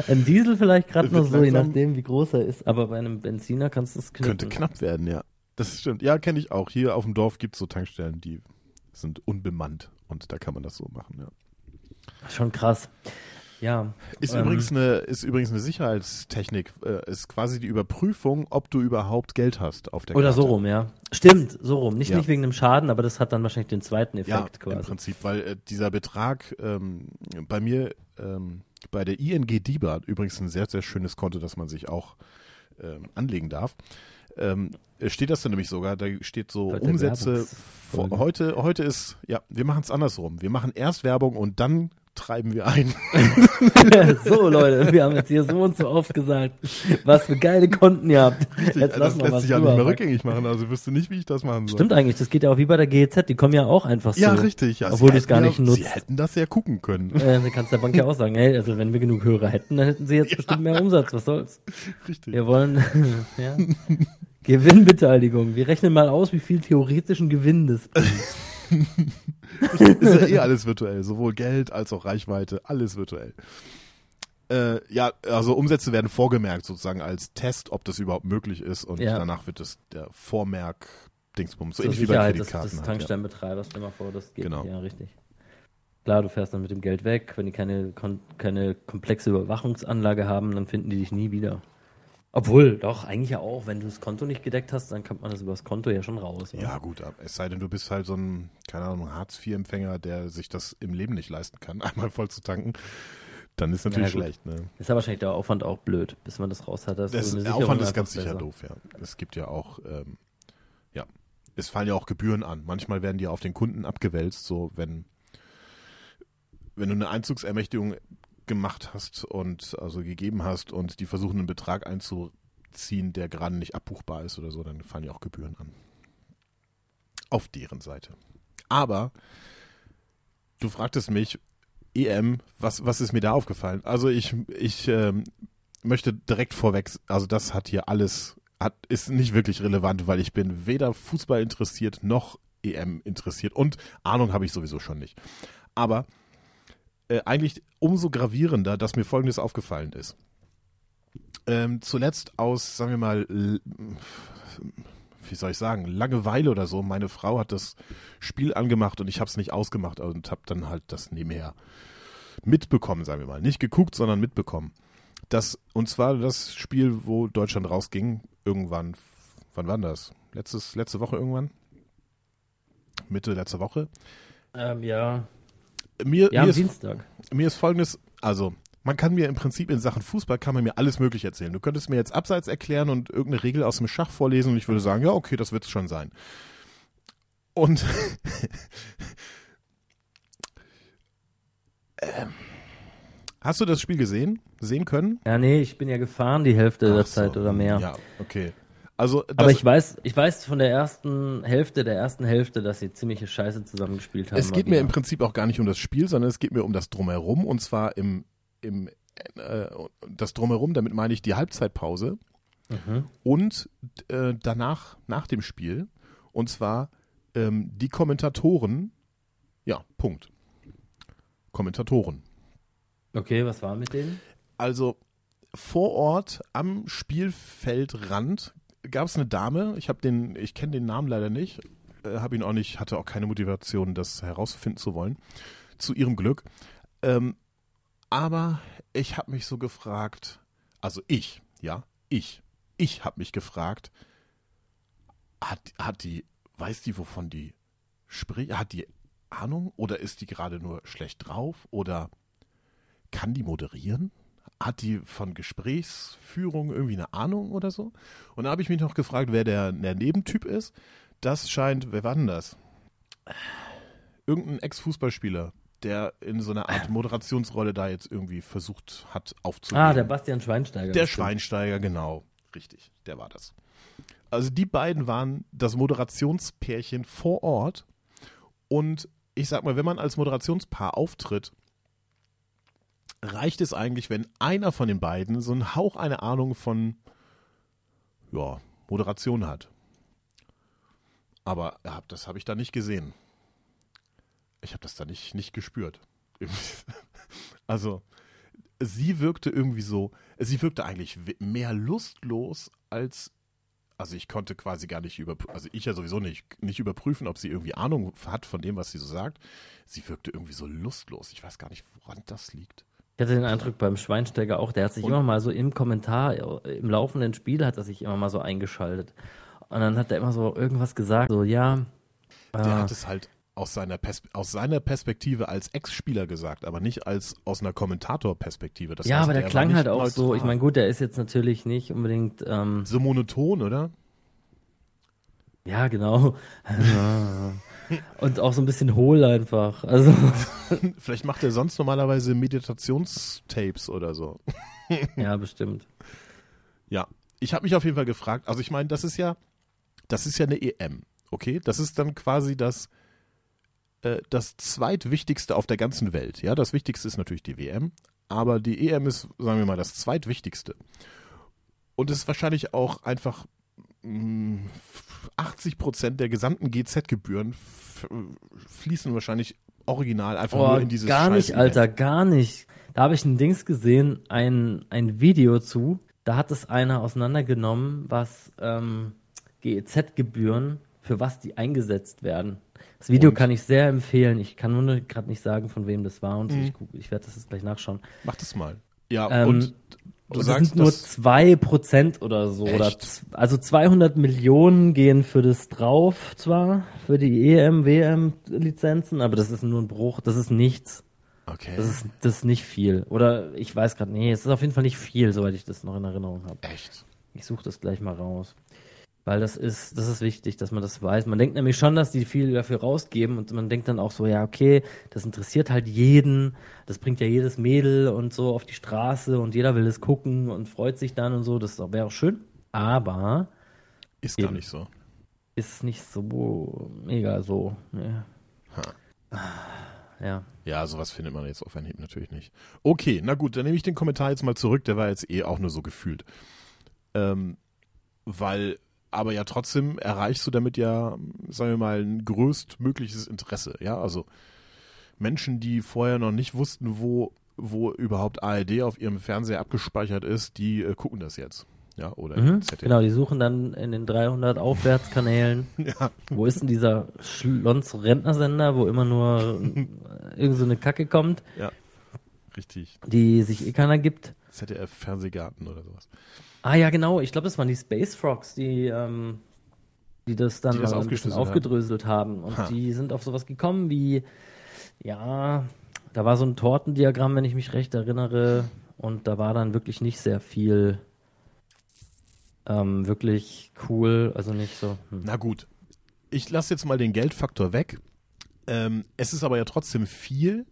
Ein Diesel vielleicht gerade noch so, je nachdem wie groß er ist. Aber bei einem Benziner kannst du es knicken. Könnte knapp werden, ja. Das stimmt. Ja, kenne ich auch. Hier auf dem Dorf gibt es so Tankstellen, die sind unbemannt. Und da kann man das so machen, ja. Schon krass. Ja. Ist übrigens eine Sicherheitstechnik. Ist quasi die Überprüfung, ob du überhaupt Geld hast auf der Karte. Oder so rum, ja. Stimmt, so rum. Nicht wegen dem Schaden, aber das hat dann wahrscheinlich den zweiten Effekt quasi. Im Prinzip, weil dieser Betrag bei mir, bei der ING Diba, übrigens ein sehr, sehr schönes Konto, das man sich auch anlegen darf, steht das dann nämlich sogar, da steht so heute Umsätze, heute ist, ja, wir machen es andersrum. Wir machen erst Werbung und dann treiben wir ein. So, Leute, wir haben jetzt hier so und so oft gesagt, was für geile Konten ihr habt. Richtig, jetzt das lässt sich ja nicht mehr rückgängig machen, also ich wüsste nicht, wie ich das machen soll. Stimmt eigentlich, das geht ja auch wie bei der GEZ, die kommen ja auch einfach so. Ja, richtig. Ja, obwohl du es gar nicht nutzt. Sie hätten das ja gucken können. Dann kannst du der Bank ja auch sagen, hey, also wenn wir genug Hörer hätten, dann hätten sie jetzt bestimmt mehr Umsatz, was soll's. Richtig. Wir wollen, ja, Gewinnbeteiligung. Wir rechnen mal aus, wie viel theoretischen Gewinn das bringt. Ist ja alles virtuell, sowohl Geld als auch Reichweite, alles virtuell. Ja, also Umsätze werden vorgemerkt sozusagen als Test, ob das überhaupt möglich ist und danach wird das der Vormerk-Dingsbums, so ähnlich wie bei Kreditkarten. Das Tankstellenbetreiber, stell mal vor, das geht ja richtig. Klar, du fährst dann mit dem Geld weg, wenn die keine komplexe Überwachungsanlage haben, dann finden die dich nie wieder. Obwohl, doch, eigentlich ja auch, wenn du das Konto nicht gedeckt hast, dann kommt man das über das Konto ja schon raus. Oder? Ja gut, es sei denn, du bist halt so ein, keine Ahnung, Hartz-IV-Empfänger, der sich das im Leben nicht leisten kann, einmal voll zu tanken, dann ist natürlich schlecht. Ne? Ist ja wahrscheinlich der Aufwand auch blöd, bis man das raus hat. Der Aufwand ist ganz sicher doof, ja. Es gibt ja auch, es fallen ja auch Gebühren an. Manchmal werden die auf den Kunden abgewälzt, so wenn du eine Einzugsermächtigung gemacht hast und also gegeben hast und die versuchen einen Betrag einzuziehen, der gerade nicht abbuchbar ist oder so, dann fallen ja auch Gebühren an. Auf deren Seite. Aber du fragtest mich, was ist mir da aufgefallen? Also ich möchte direkt vorweg, also das hat hier alles, ist nicht wirklich relevant, weil ich bin weder Fußball interessiert noch EM interessiert und Ahnung habe ich sowieso schon nicht. Aber eigentlich umso gravierender, dass mir Folgendes aufgefallen ist. Zuletzt aus, sagen wir mal, wie soll ich sagen, Langeweile oder so, meine Frau hat das Spiel angemacht und ich habe es nicht ausgemacht und habe dann halt das nebenher mitbekommen, sagen wir mal. Nicht geguckt, sondern mitbekommen. Und zwar das Spiel, wo Deutschland rausging, irgendwann, wann war das? letzte Woche irgendwann. Mitte letzte Woche. Ja. Mir ist Folgendes, also man kann mir im Prinzip in Sachen Fußball kann man mir alles Mögliche erzählen. Du könntest mir jetzt Abseits erklären und irgendeine Regel aus dem Schach vorlesen und ich würde sagen, ja okay, das wird es schon sein. Und hast du das Spiel sehen können? Ja, nee, ich bin ja gefahren die Hälfte der Zeit oder mehr. Ja, okay. Also, aber ich weiß von der ersten Hälfte, dass sie ziemliche Scheiße zusammengespielt haben. Es geht mir im Prinzip auch gar nicht um das Spiel, sondern es geht mir um das Drumherum. Und zwar das Drumherum, damit meine ich die Halbzeitpause und danach, nach dem Spiel. Und zwar die Kommentatoren. Ja, Punkt. Kommentatoren. Okay, was war mit denen? Also vor Ort am Spielfeldrand gab es eine Dame, ich kenne den Namen leider nicht, hatte auch keine Motivation, das herausfinden zu wollen, zu ihrem Glück. Aber ich habe mich so gefragt, also ich habe mich gefragt, weiß die, wovon die spricht, hat die Ahnung oder ist die gerade nur schlecht drauf oder kann die moderieren? Hat die von Gesprächsführung irgendwie eine Ahnung oder so? Und da habe ich mich noch gefragt, wer der Nebentyp ist. Das scheint, wer war denn das? Irgendein Ex-Fußballspieler, der in so einer Art Moderationsrolle da jetzt irgendwie versucht hat aufzugehen. Ah, der Bastian Schweinsteiger. Der Schweinsteiger, genau. Richtig, der war das. Also die beiden waren das Moderationspärchen vor Ort. Und ich sag mal, wenn man als Moderationspaar auftritt, reicht es eigentlich, wenn einer von den beiden so einen Hauch eine Ahnung von Moderation hat. Aber das habe ich da nicht gesehen. Ich habe das da nicht gespürt. Also sie wirkte eigentlich mehr lustlos als, also ich konnte quasi gar nicht überprüfen, ob sie irgendwie Ahnung hat von dem, was sie so sagt. Sie wirkte irgendwie so lustlos. Ich weiß gar nicht, woran das liegt. Ich hatte den Eindruck beim Schweinsteiger auch, der hat sich immer mal so im Kommentar, im laufenden Spiel hat er sich immer mal so eingeschaltet. Und dann hat er immer so irgendwas gesagt, so ja. Der hat es halt aus seiner Perspektive als Ex-Spieler gesagt, aber nicht aus einer Kommentator-Perspektive. Das heißt, aber der klang halt auch so, ich meine gut, der ist jetzt natürlich nicht unbedingt... so monoton, oder? Ja, genau. Und auch so ein bisschen hohl einfach. Also vielleicht macht er sonst normalerweise Meditationstapes oder so. Ja, bestimmt. Ja, ich habe mich auf jeden Fall gefragt. Also ich meine, das ist ja eine EM, okay? Das ist dann quasi das zweitwichtigste auf der ganzen Welt. Ja, das Wichtigste ist natürlich die WM, aber die EM ist, sagen wir mal, das zweitwichtigste. Und es ist wahrscheinlich auch einfach 80% der gesamten GZ-Gebühren fließen wahrscheinlich original einfach nur in dieses Scheiß. Gar nicht, Alter, gar nicht. Da habe ich ein Dings gesehen, ein Video zu, da hat es einer auseinandergenommen, was GEZ-Gebühren, für was die eingesetzt werden. Das Video kann ich sehr empfehlen. Ich kann nur gerade nicht sagen, von wem das war und ich werde das jetzt gleich nachschauen. Mach das mal. Ja, und... Das sind nur 2% oder so. Oder also 200 Millionen gehen für das drauf zwar, für die EM, WM-Lizenzen, aber das ist nur ein Bruch, das ist nichts. Okay. Das ist nicht viel. Oder ich weiß gerade, nee, es ist auf jeden Fall nicht viel, soweit ich das noch in Erinnerung habe. Echt? Ich suche das gleich mal raus. Weil das ist wichtig, dass man das weiß. Man denkt nämlich schon, dass die viel dafür rausgeben und man denkt dann auch so, ja okay, das interessiert halt jeden, das bringt ja jedes Mädel und so auf die Straße und jeder will es gucken und freut sich dann und so, das wäre auch schön, aber ist gar nicht so. Ist nicht so mega so. Ja. Ja, sowas findet man jetzt auf Anhieb natürlich nicht. Okay, na gut, dann nehme ich den Kommentar jetzt mal zurück, der war jetzt auch nur so gefühlt. Aber ja, trotzdem erreichst du damit ja, sagen wir mal, ein größtmögliches Interesse. Ja, also Menschen, die vorher noch nicht wussten, wo überhaupt ARD auf ihrem Fernseher abgespeichert ist, die gucken das jetzt. Ja, oder ZDF. Genau, die suchen dann in den 300 Aufwärtskanälen. Ja. Wo ist denn dieser Schlons-Rentnersender, wo immer nur irgend so eine Kacke kommt? Ja, richtig. Die sich keiner gibt. ZDF Fernsehgarten oder sowas. Ah ja, genau. Ich glaube, das waren die Space Frogs, die die das dann mal aufgedröselt haben. Und die sind auf sowas gekommen wie, ja, da war so ein Tortendiagramm, wenn ich mich recht erinnere. Und da war dann wirklich nicht sehr viel wirklich cool, also nicht so. Na gut, ich lasse jetzt mal den Geldfaktor weg. Es ist aber ja trotzdem viel.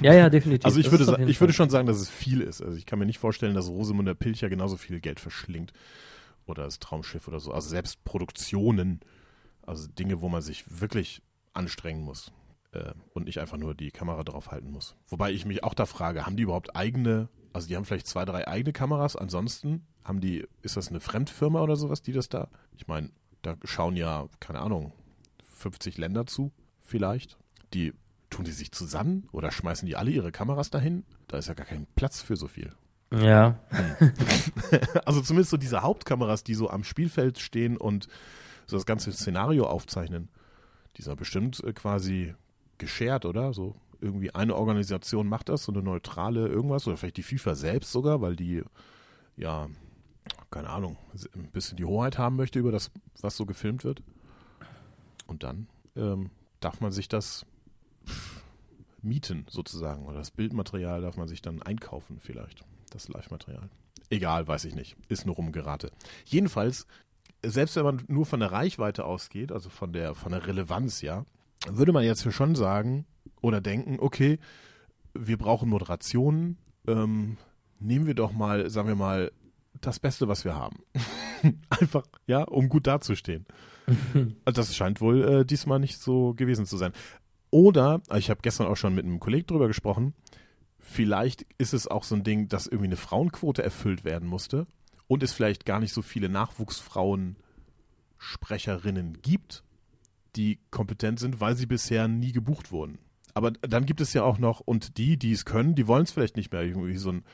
Ja, ja, definitiv. Also ich würde schon sagen, dass es viel ist. Also ich kann mir nicht vorstellen, dass Rosamunde Pilcher genauso viel Geld verschlingt. Oder das Traumschiff oder so. Also selbst Produktionen, also Dinge, wo man sich wirklich anstrengen muss und nicht einfach nur die Kamera drauf halten muss. Wobei ich mich auch da frage, haben die überhaupt eigene, also die haben vielleicht 2, 3 eigene Kameras, ansonsten haben die, ist das eine Fremdfirma oder sowas, die das da, ich meine, da schauen ja, keine Ahnung, 50 Länder zu vielleicht, die tun die sich zusammen oder schmeißen die alle ihre Kameras dahin? Da ist ja gar kein Platz für so viel. Ja. Also zumindest so diese Hauptkameras, die so am Spielfeld stehen und so das ganze Szenario aufzeichnen, die sind bestimmt quasi geshared, oder? So irgendwie eine Organisation macht das, so eine neutrale irgendwas oder vielleicht die FIFA selbst sogar, weil die, ja, keine Ahnung, ein bisschen die Hoheit haben möchte über das, was so gefilmt wird. Und dann darf man sich das mieten sozusagen oder das Bildmaterial darf man sich dann einkaufen vielleicht. Das Live-Material. Egal, weiß ich nicht. Ist nur rumgerate. Jedenfalls, selbst wenn man nur von der Reichweite ausgeht, also von der Relevanz, ja, würde man jetzt schon sagen oder denken, okay, wir brauchen Moderationen, nehmen wir doch mal, sagen wir mal, das Beste, was wir haben. Einfach, ja, um gut dazustehen. Das scheint wohl diesmal nicht so gewesen zu sein. Oder, ich habe gestern auch schon mit einem Kollegen drüber gesprochen, vielleicht ist es auch so ein Ding, dass irgendwie eine Frauenquote erfüllt werden musste und es vielleicht gar nicht so viele Nachwuchsfrauensprecherinnen gibt, die kompetent sind, weil sie bisher nie gebucht wurden. Aber dann gibt es ja auch noch, und die, die es können, die wollen es vielleicht nicht mehr. Irgendwie so ein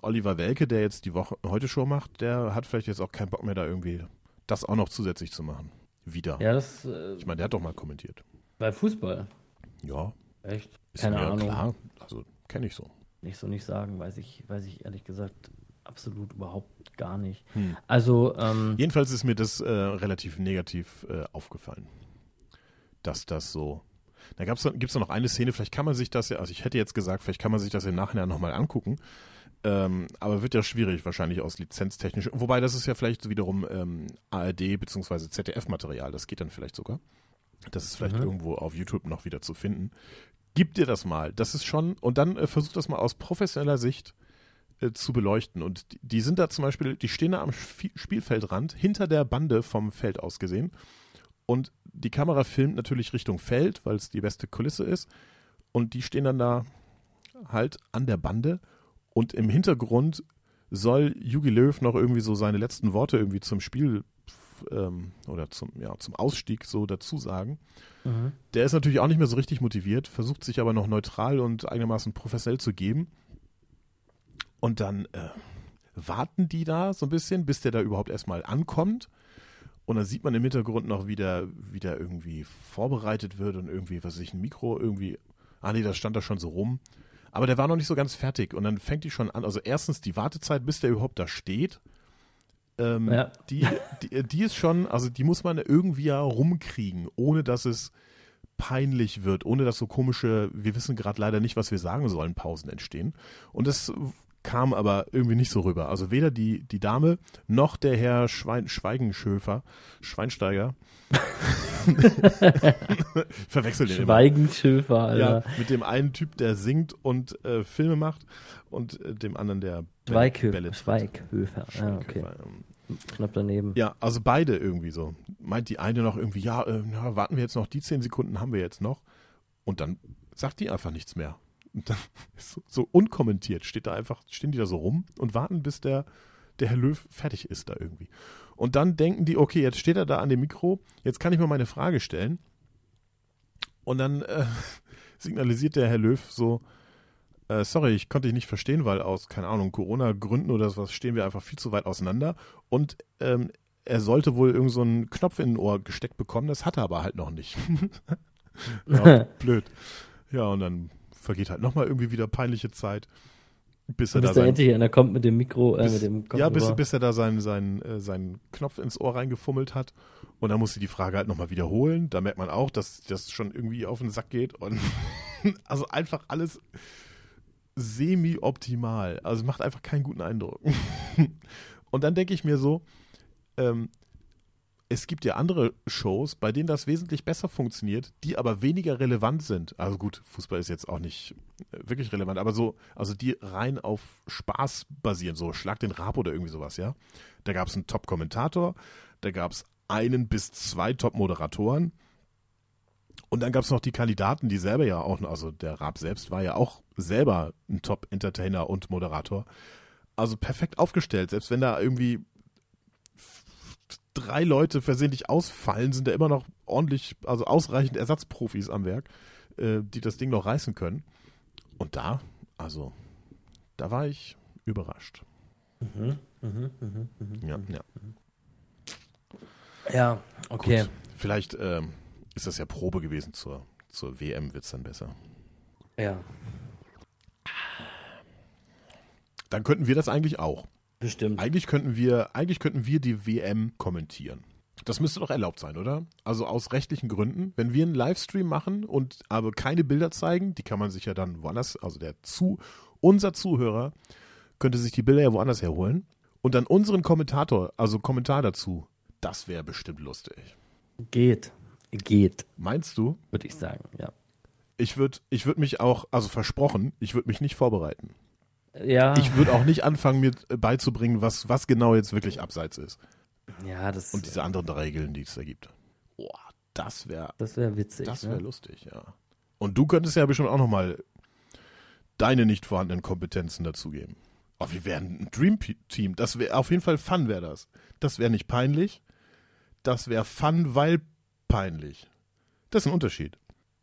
Oliver Welke, der jetzt die Heute-Show macht, der hat vielleicht jetzt auch keinen Bock mehr, da irgendwie das auch noch zusätzlich zu machen. Wieder. Ja, das, ich meine, der hat doch mal kommentiert. Bei Fußball? Ja. Echt? Ist keine Ahnung. Klar. Also, kenne ich so. Nicht so nicht sagen, weiß ich ehrlich gesagt absolut überhaupt gar nicht. Also jedenfalls ist mir das relativ negativ aufgefallen, dass das so. Da gibt's noch eine Szene, vielleicht kann man sich das ja, also ich hätte jetzt gesagt, vielleicht kann man sich das im Nachhinein nochmal angucken, aber wird ja schwierig wahrscheinlich aus lizenztechnisch. Wobei das ist ja vielleicht wiederum ARD bzw. ZDF-Material, das geht dann vielleicht sogar. Das ist vielleicht irgendwo auf YouTube noch wieder zu finden. Gib dir das mal, das ist schon, und dann versuch das mal aus professioneller Sicht zu beleuchten. Und die sind da zum Beispiel, die stehen da am Spielfeldrand, hinter der Bande vom Feld aus gesehen. Und die Kamera filmt natürlich Richtung Feld, weil es die beste Kulisse ist. Und die stehen dann da halt an der Bande. Und im Hintergrund soll Jürgen Löw noch irgendwie so seine letzten Worte irgendwie zum Spiel oder zum Ausstieg so dazu sagen. Mhm. Der ist natürlich auch nicht mehr so richtig motiviert, versucht sich aber noch neutral und einigermaßen professionell zu geben. Und dann warten die da so ein bisschen, bis der da überhaupt erstmal ankommt. Und dann sieht man im Hintergrund noch, wie der irgendwie vorbereitet wird und irgendwie, was weiß ich, ein Mikro irgendwie. Ah nee, das stand da schon so rum. Aber der war noch nicht so ganz fertig. Und dann fängt die schon an. Also erstens die Wartezeit, bis der überhaupt da steht. Ja. Die ist schon, also die muss man irgendwie ja rumkriegen, ohne dass es peinlich wird, ohne dass so komische, wir wissen gerade leider nicht, was wir sagen sollen, Pausen entstehen. Und das kam aber irgendwie nicht so rüber. Also weder die Dame noch der Herr Schweinsteiger. Verwechsel den immer. Schweigenschöfer, Alter. Ja, mit dem einen Typ, der singt und Filme macht und dem anderen, der Schweighöfer. Ah, okay. Knapp daneben. Ja, also beide irgendwie so. Meint die eine noch irgendwie, ja, warten wir jetzt noch, die 10 Sekunden haben wir jetzt noch. Und dann sagt die einfach nichts mehr. Und dann ist so unkommentiert stehen die da so rum und warten, bis der Herr Löw fertig ist da irgendwie. Und dann denken die, okay, jetzt steht er da an dem Mikro, jetzt kann ich mal meine Frage stellen. Und dann signalisiert der Herr Löw so, sorry, ich konnte dich nicht verstehen, weil aus, keine Ahnung, Corona-Gründen oder sowas stehen wir einfach viel zu weit auseinander. Und er sollte wohl irgend so einen Knopf in ein Ohr gesteckt bekommen, das hat er aber halt noch nicht. Ja, blöd. Ja, und dann vergeht halt nochmal irgendwie wieder peinliche Zeit. Bis er endlich einer kommt mit dem Mikro, mit dem Kopf. Ja, bis er da seinen Knopf ins Ohr reingefummelt hat. Und dann musste die Frage halt nochmal wiederholen. Da merkt man auch, dass das schon irgendwie auf den Sack geht. Und also einfach alles semi-optimal. Also macht einfach keinen guten Eindruck. Und dann denke ich mir so, es gibt ja andere Shows, bei denen das wesentlich besser funktioniert, die aber weniger relevant sind. Also gut, Fußball ist jetzt auch nicht wirklich relevant, aber so, also die rein auf Spaß basieren, so Schlag den Raab oder irgendwie sowas, ja. Da gab es einen Top-Kommentator, da gab es 1 bis 2 Top-Moderatoren und dann gab es noch die Kandidaten, die selber ja auch, also der Raab selbst war ja auch selber ein Top-Entertainer und Moderator. Also perfekt aufgestellt, selbst wenn da irgendwie 3 Leute versehentlich ausfallen, sind da immer noch ordentlich, also ausreichend Ersatzprofis am Werk, die das Ding noch reißen können. Und da war ich überrascht. Ja, okay. Gut, vielleicht ist das ja Probe gewesen zur WM, wird es dann besser. Ja. Dann könnten wir das eigentlich auch. Bestimmt. Eigentlich könnten wir die WM kommentieren. Das müsste doch erlaubt sein, oder? Also aus rechtlichen Gründen. Wenn wir einen Livestream machen und aber keine Bilder zeigen, die kann man sich ja dann woanders, also unser Zuhörer könnte sich die Bilder ja woanders herholen und dann unseren Kommentar dazu. Das wäre bestimmt lustig. Geht. Meinst du? Würde ich sagen, ja. Ich würd mich auch, also versprochen, ich würde mich nicht vorbereiten. Ja. Ich würde auch nicht anfangen, mir beizubringen, was genau jetzt wirklich abseits ist. Ja, das. Und diese anderen 3 Regeln, die es da gibt. Oh, das wäre. Das wäre witzig. Das wäre lustig, ja. Und du könntest ja bestimmt auch nochmal deine nicht vorhandenen Kompetenzen dazugeben. Oh, wir wären ein Dream-Team. Das wäre auf jeden Fall Fun, wäre das. Das wäre nicht peinlich. Das wäre Fun, weil peinlich. Das ist ein Unterschied.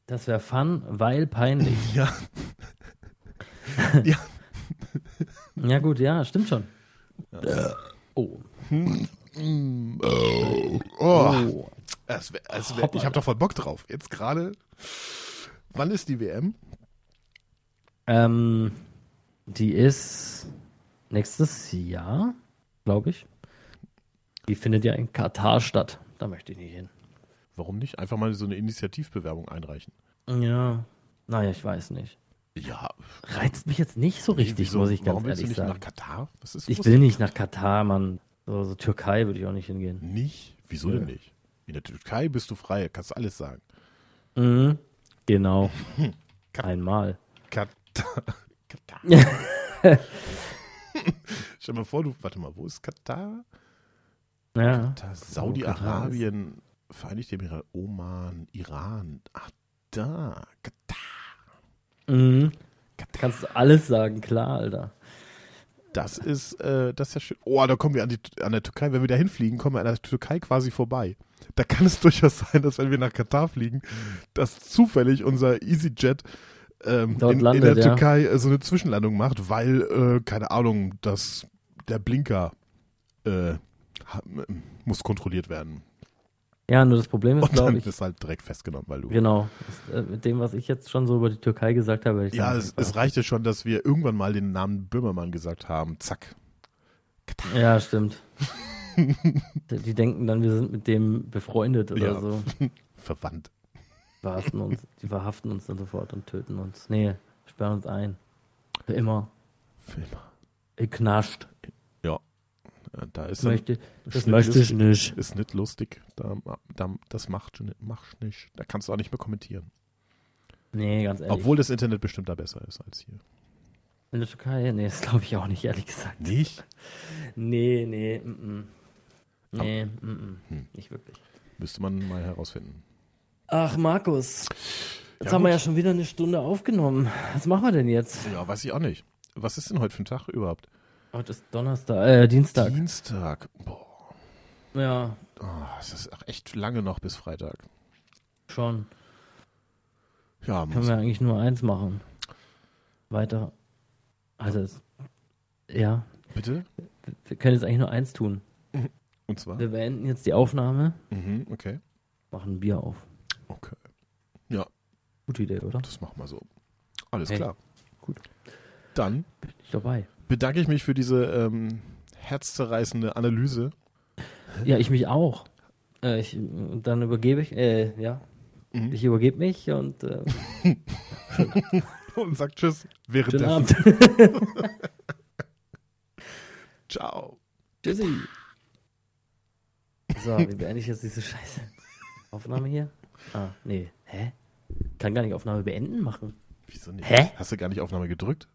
Das wäre Fun, weil peinlich. Ja. Ja. Ja gut, ja, stimmt schon. Ja. Oh. Oh. Ich habe doch voll Bock drauf. Jetzt gerade, wann ist die WM? Die ist nächstes Jahr, glaube ich. Die findet ja in Katar statt. Da möchte ich nicht hin. Warum nicht? Einfach mal so eine Initiativbewerbung einreichen. Ja, naja, ich weiß nicht. Ja. Reizt mich jetzt nicht so richtig, muss ich ganz ehrlich sagen. Warum willst du nicht nach Katar? Was ist los? Ich will nicht nach Katar, Mann. So Türkei würde ich auch nicht hingehen. Nicht? Wieso denn nicht? In der Türkei bist du frei, kannst alles sagen. Mhm. Genau. Einmal. Katar. Stell mal vor, warte mal, wo ist Katar? Ja. Katar, Saudi-Arabien, Vereinigte Emirate, Oman, Iran. Ach, da. Katar. Mhm. Kannst du alles sagen, klar, Alter. Das ist ja schön. Oh, da kommen wir an der Türkei. Wenn wir da hinfliegen, kommen wir an der Türkei quasi vorbei. Da kann es durchaus sein, dass wenn wir nach Katar fliegen, dass zufällig unser EasyJet landet, in der Türkei so eine Zwischenlandung macht, weil, keine Ahnung, dass der Blinker muss kontrolliert werden. Ja, nur das Problem ist, glaube ich... Und dann ist halt direkt festgenommen, weil du... Genau, mit dem, was ich jetzt schon so über die Türkei gesagt habe... Ja, es reicht ja schon, dass wir irgendwann mal den Namen Böhmermann gesagt haben. Zack. Ja, stimmt. Die denken dann, wir sind mit dem befreundet oder so. Verwandt. Die verhaften uns dann sofort und töten uns. Nee, sperren uns ein. Für immer. Geknascht. Da ist das möchte ich nicht. Ist nicht lustig. Das machst nicht. Da kannst du auch nicht mehr kommentieren. Nee, ganz ehrlich. Obwohl das Internet bestimmt da besser ist als hier. In der Türkei? Nee, das glaube ich auch nicht, ehrlich gesagt. Nicht? Nee. Nicht wirklich. Müsste man mal herausfinden. Ach, Markus. Jetzt haben wir ja schon wieder eine Stunde aufgenommen. Was machen wir denn jetzt? Ja, weiß ich auch nicht. Was ist denn heute für ein Tag überhaupt? Heute ist Dienstag. Dienstag, boah. Ja. Oh, es ist echt lange noch bis Freitag. Schon. Ja, können wir eigentlich nur eins machen. Weiter. Also, ja. Bitte? Wir können jetzt eigentlich nur eins tun. Und zwar? Wir beenden jetzt die Aufnahme. Mhm, okay. Machen ein Bier auf. Okay. Ja. Gute Idee, oder? Das machen wir so. Alles klar. Gut. Dann... dabei. Bedanke ich mich für diese herzzerreißende Analyse. Ja, ich mich auch. Dann übergebe ich, ja. Mhm. Ich übergebe mich und und sag tschüss währenddessen. Schönen Abend. Ciao. Tschüssi. So, wie beende ich jetzt diese Scheiße? Aufnahme hier? Ah, nee. Hä? Kann gar nicht Aufnahme beenden machen. Wieso nicht? Hä? Hast du gar nicht Aufnahme gedrückt?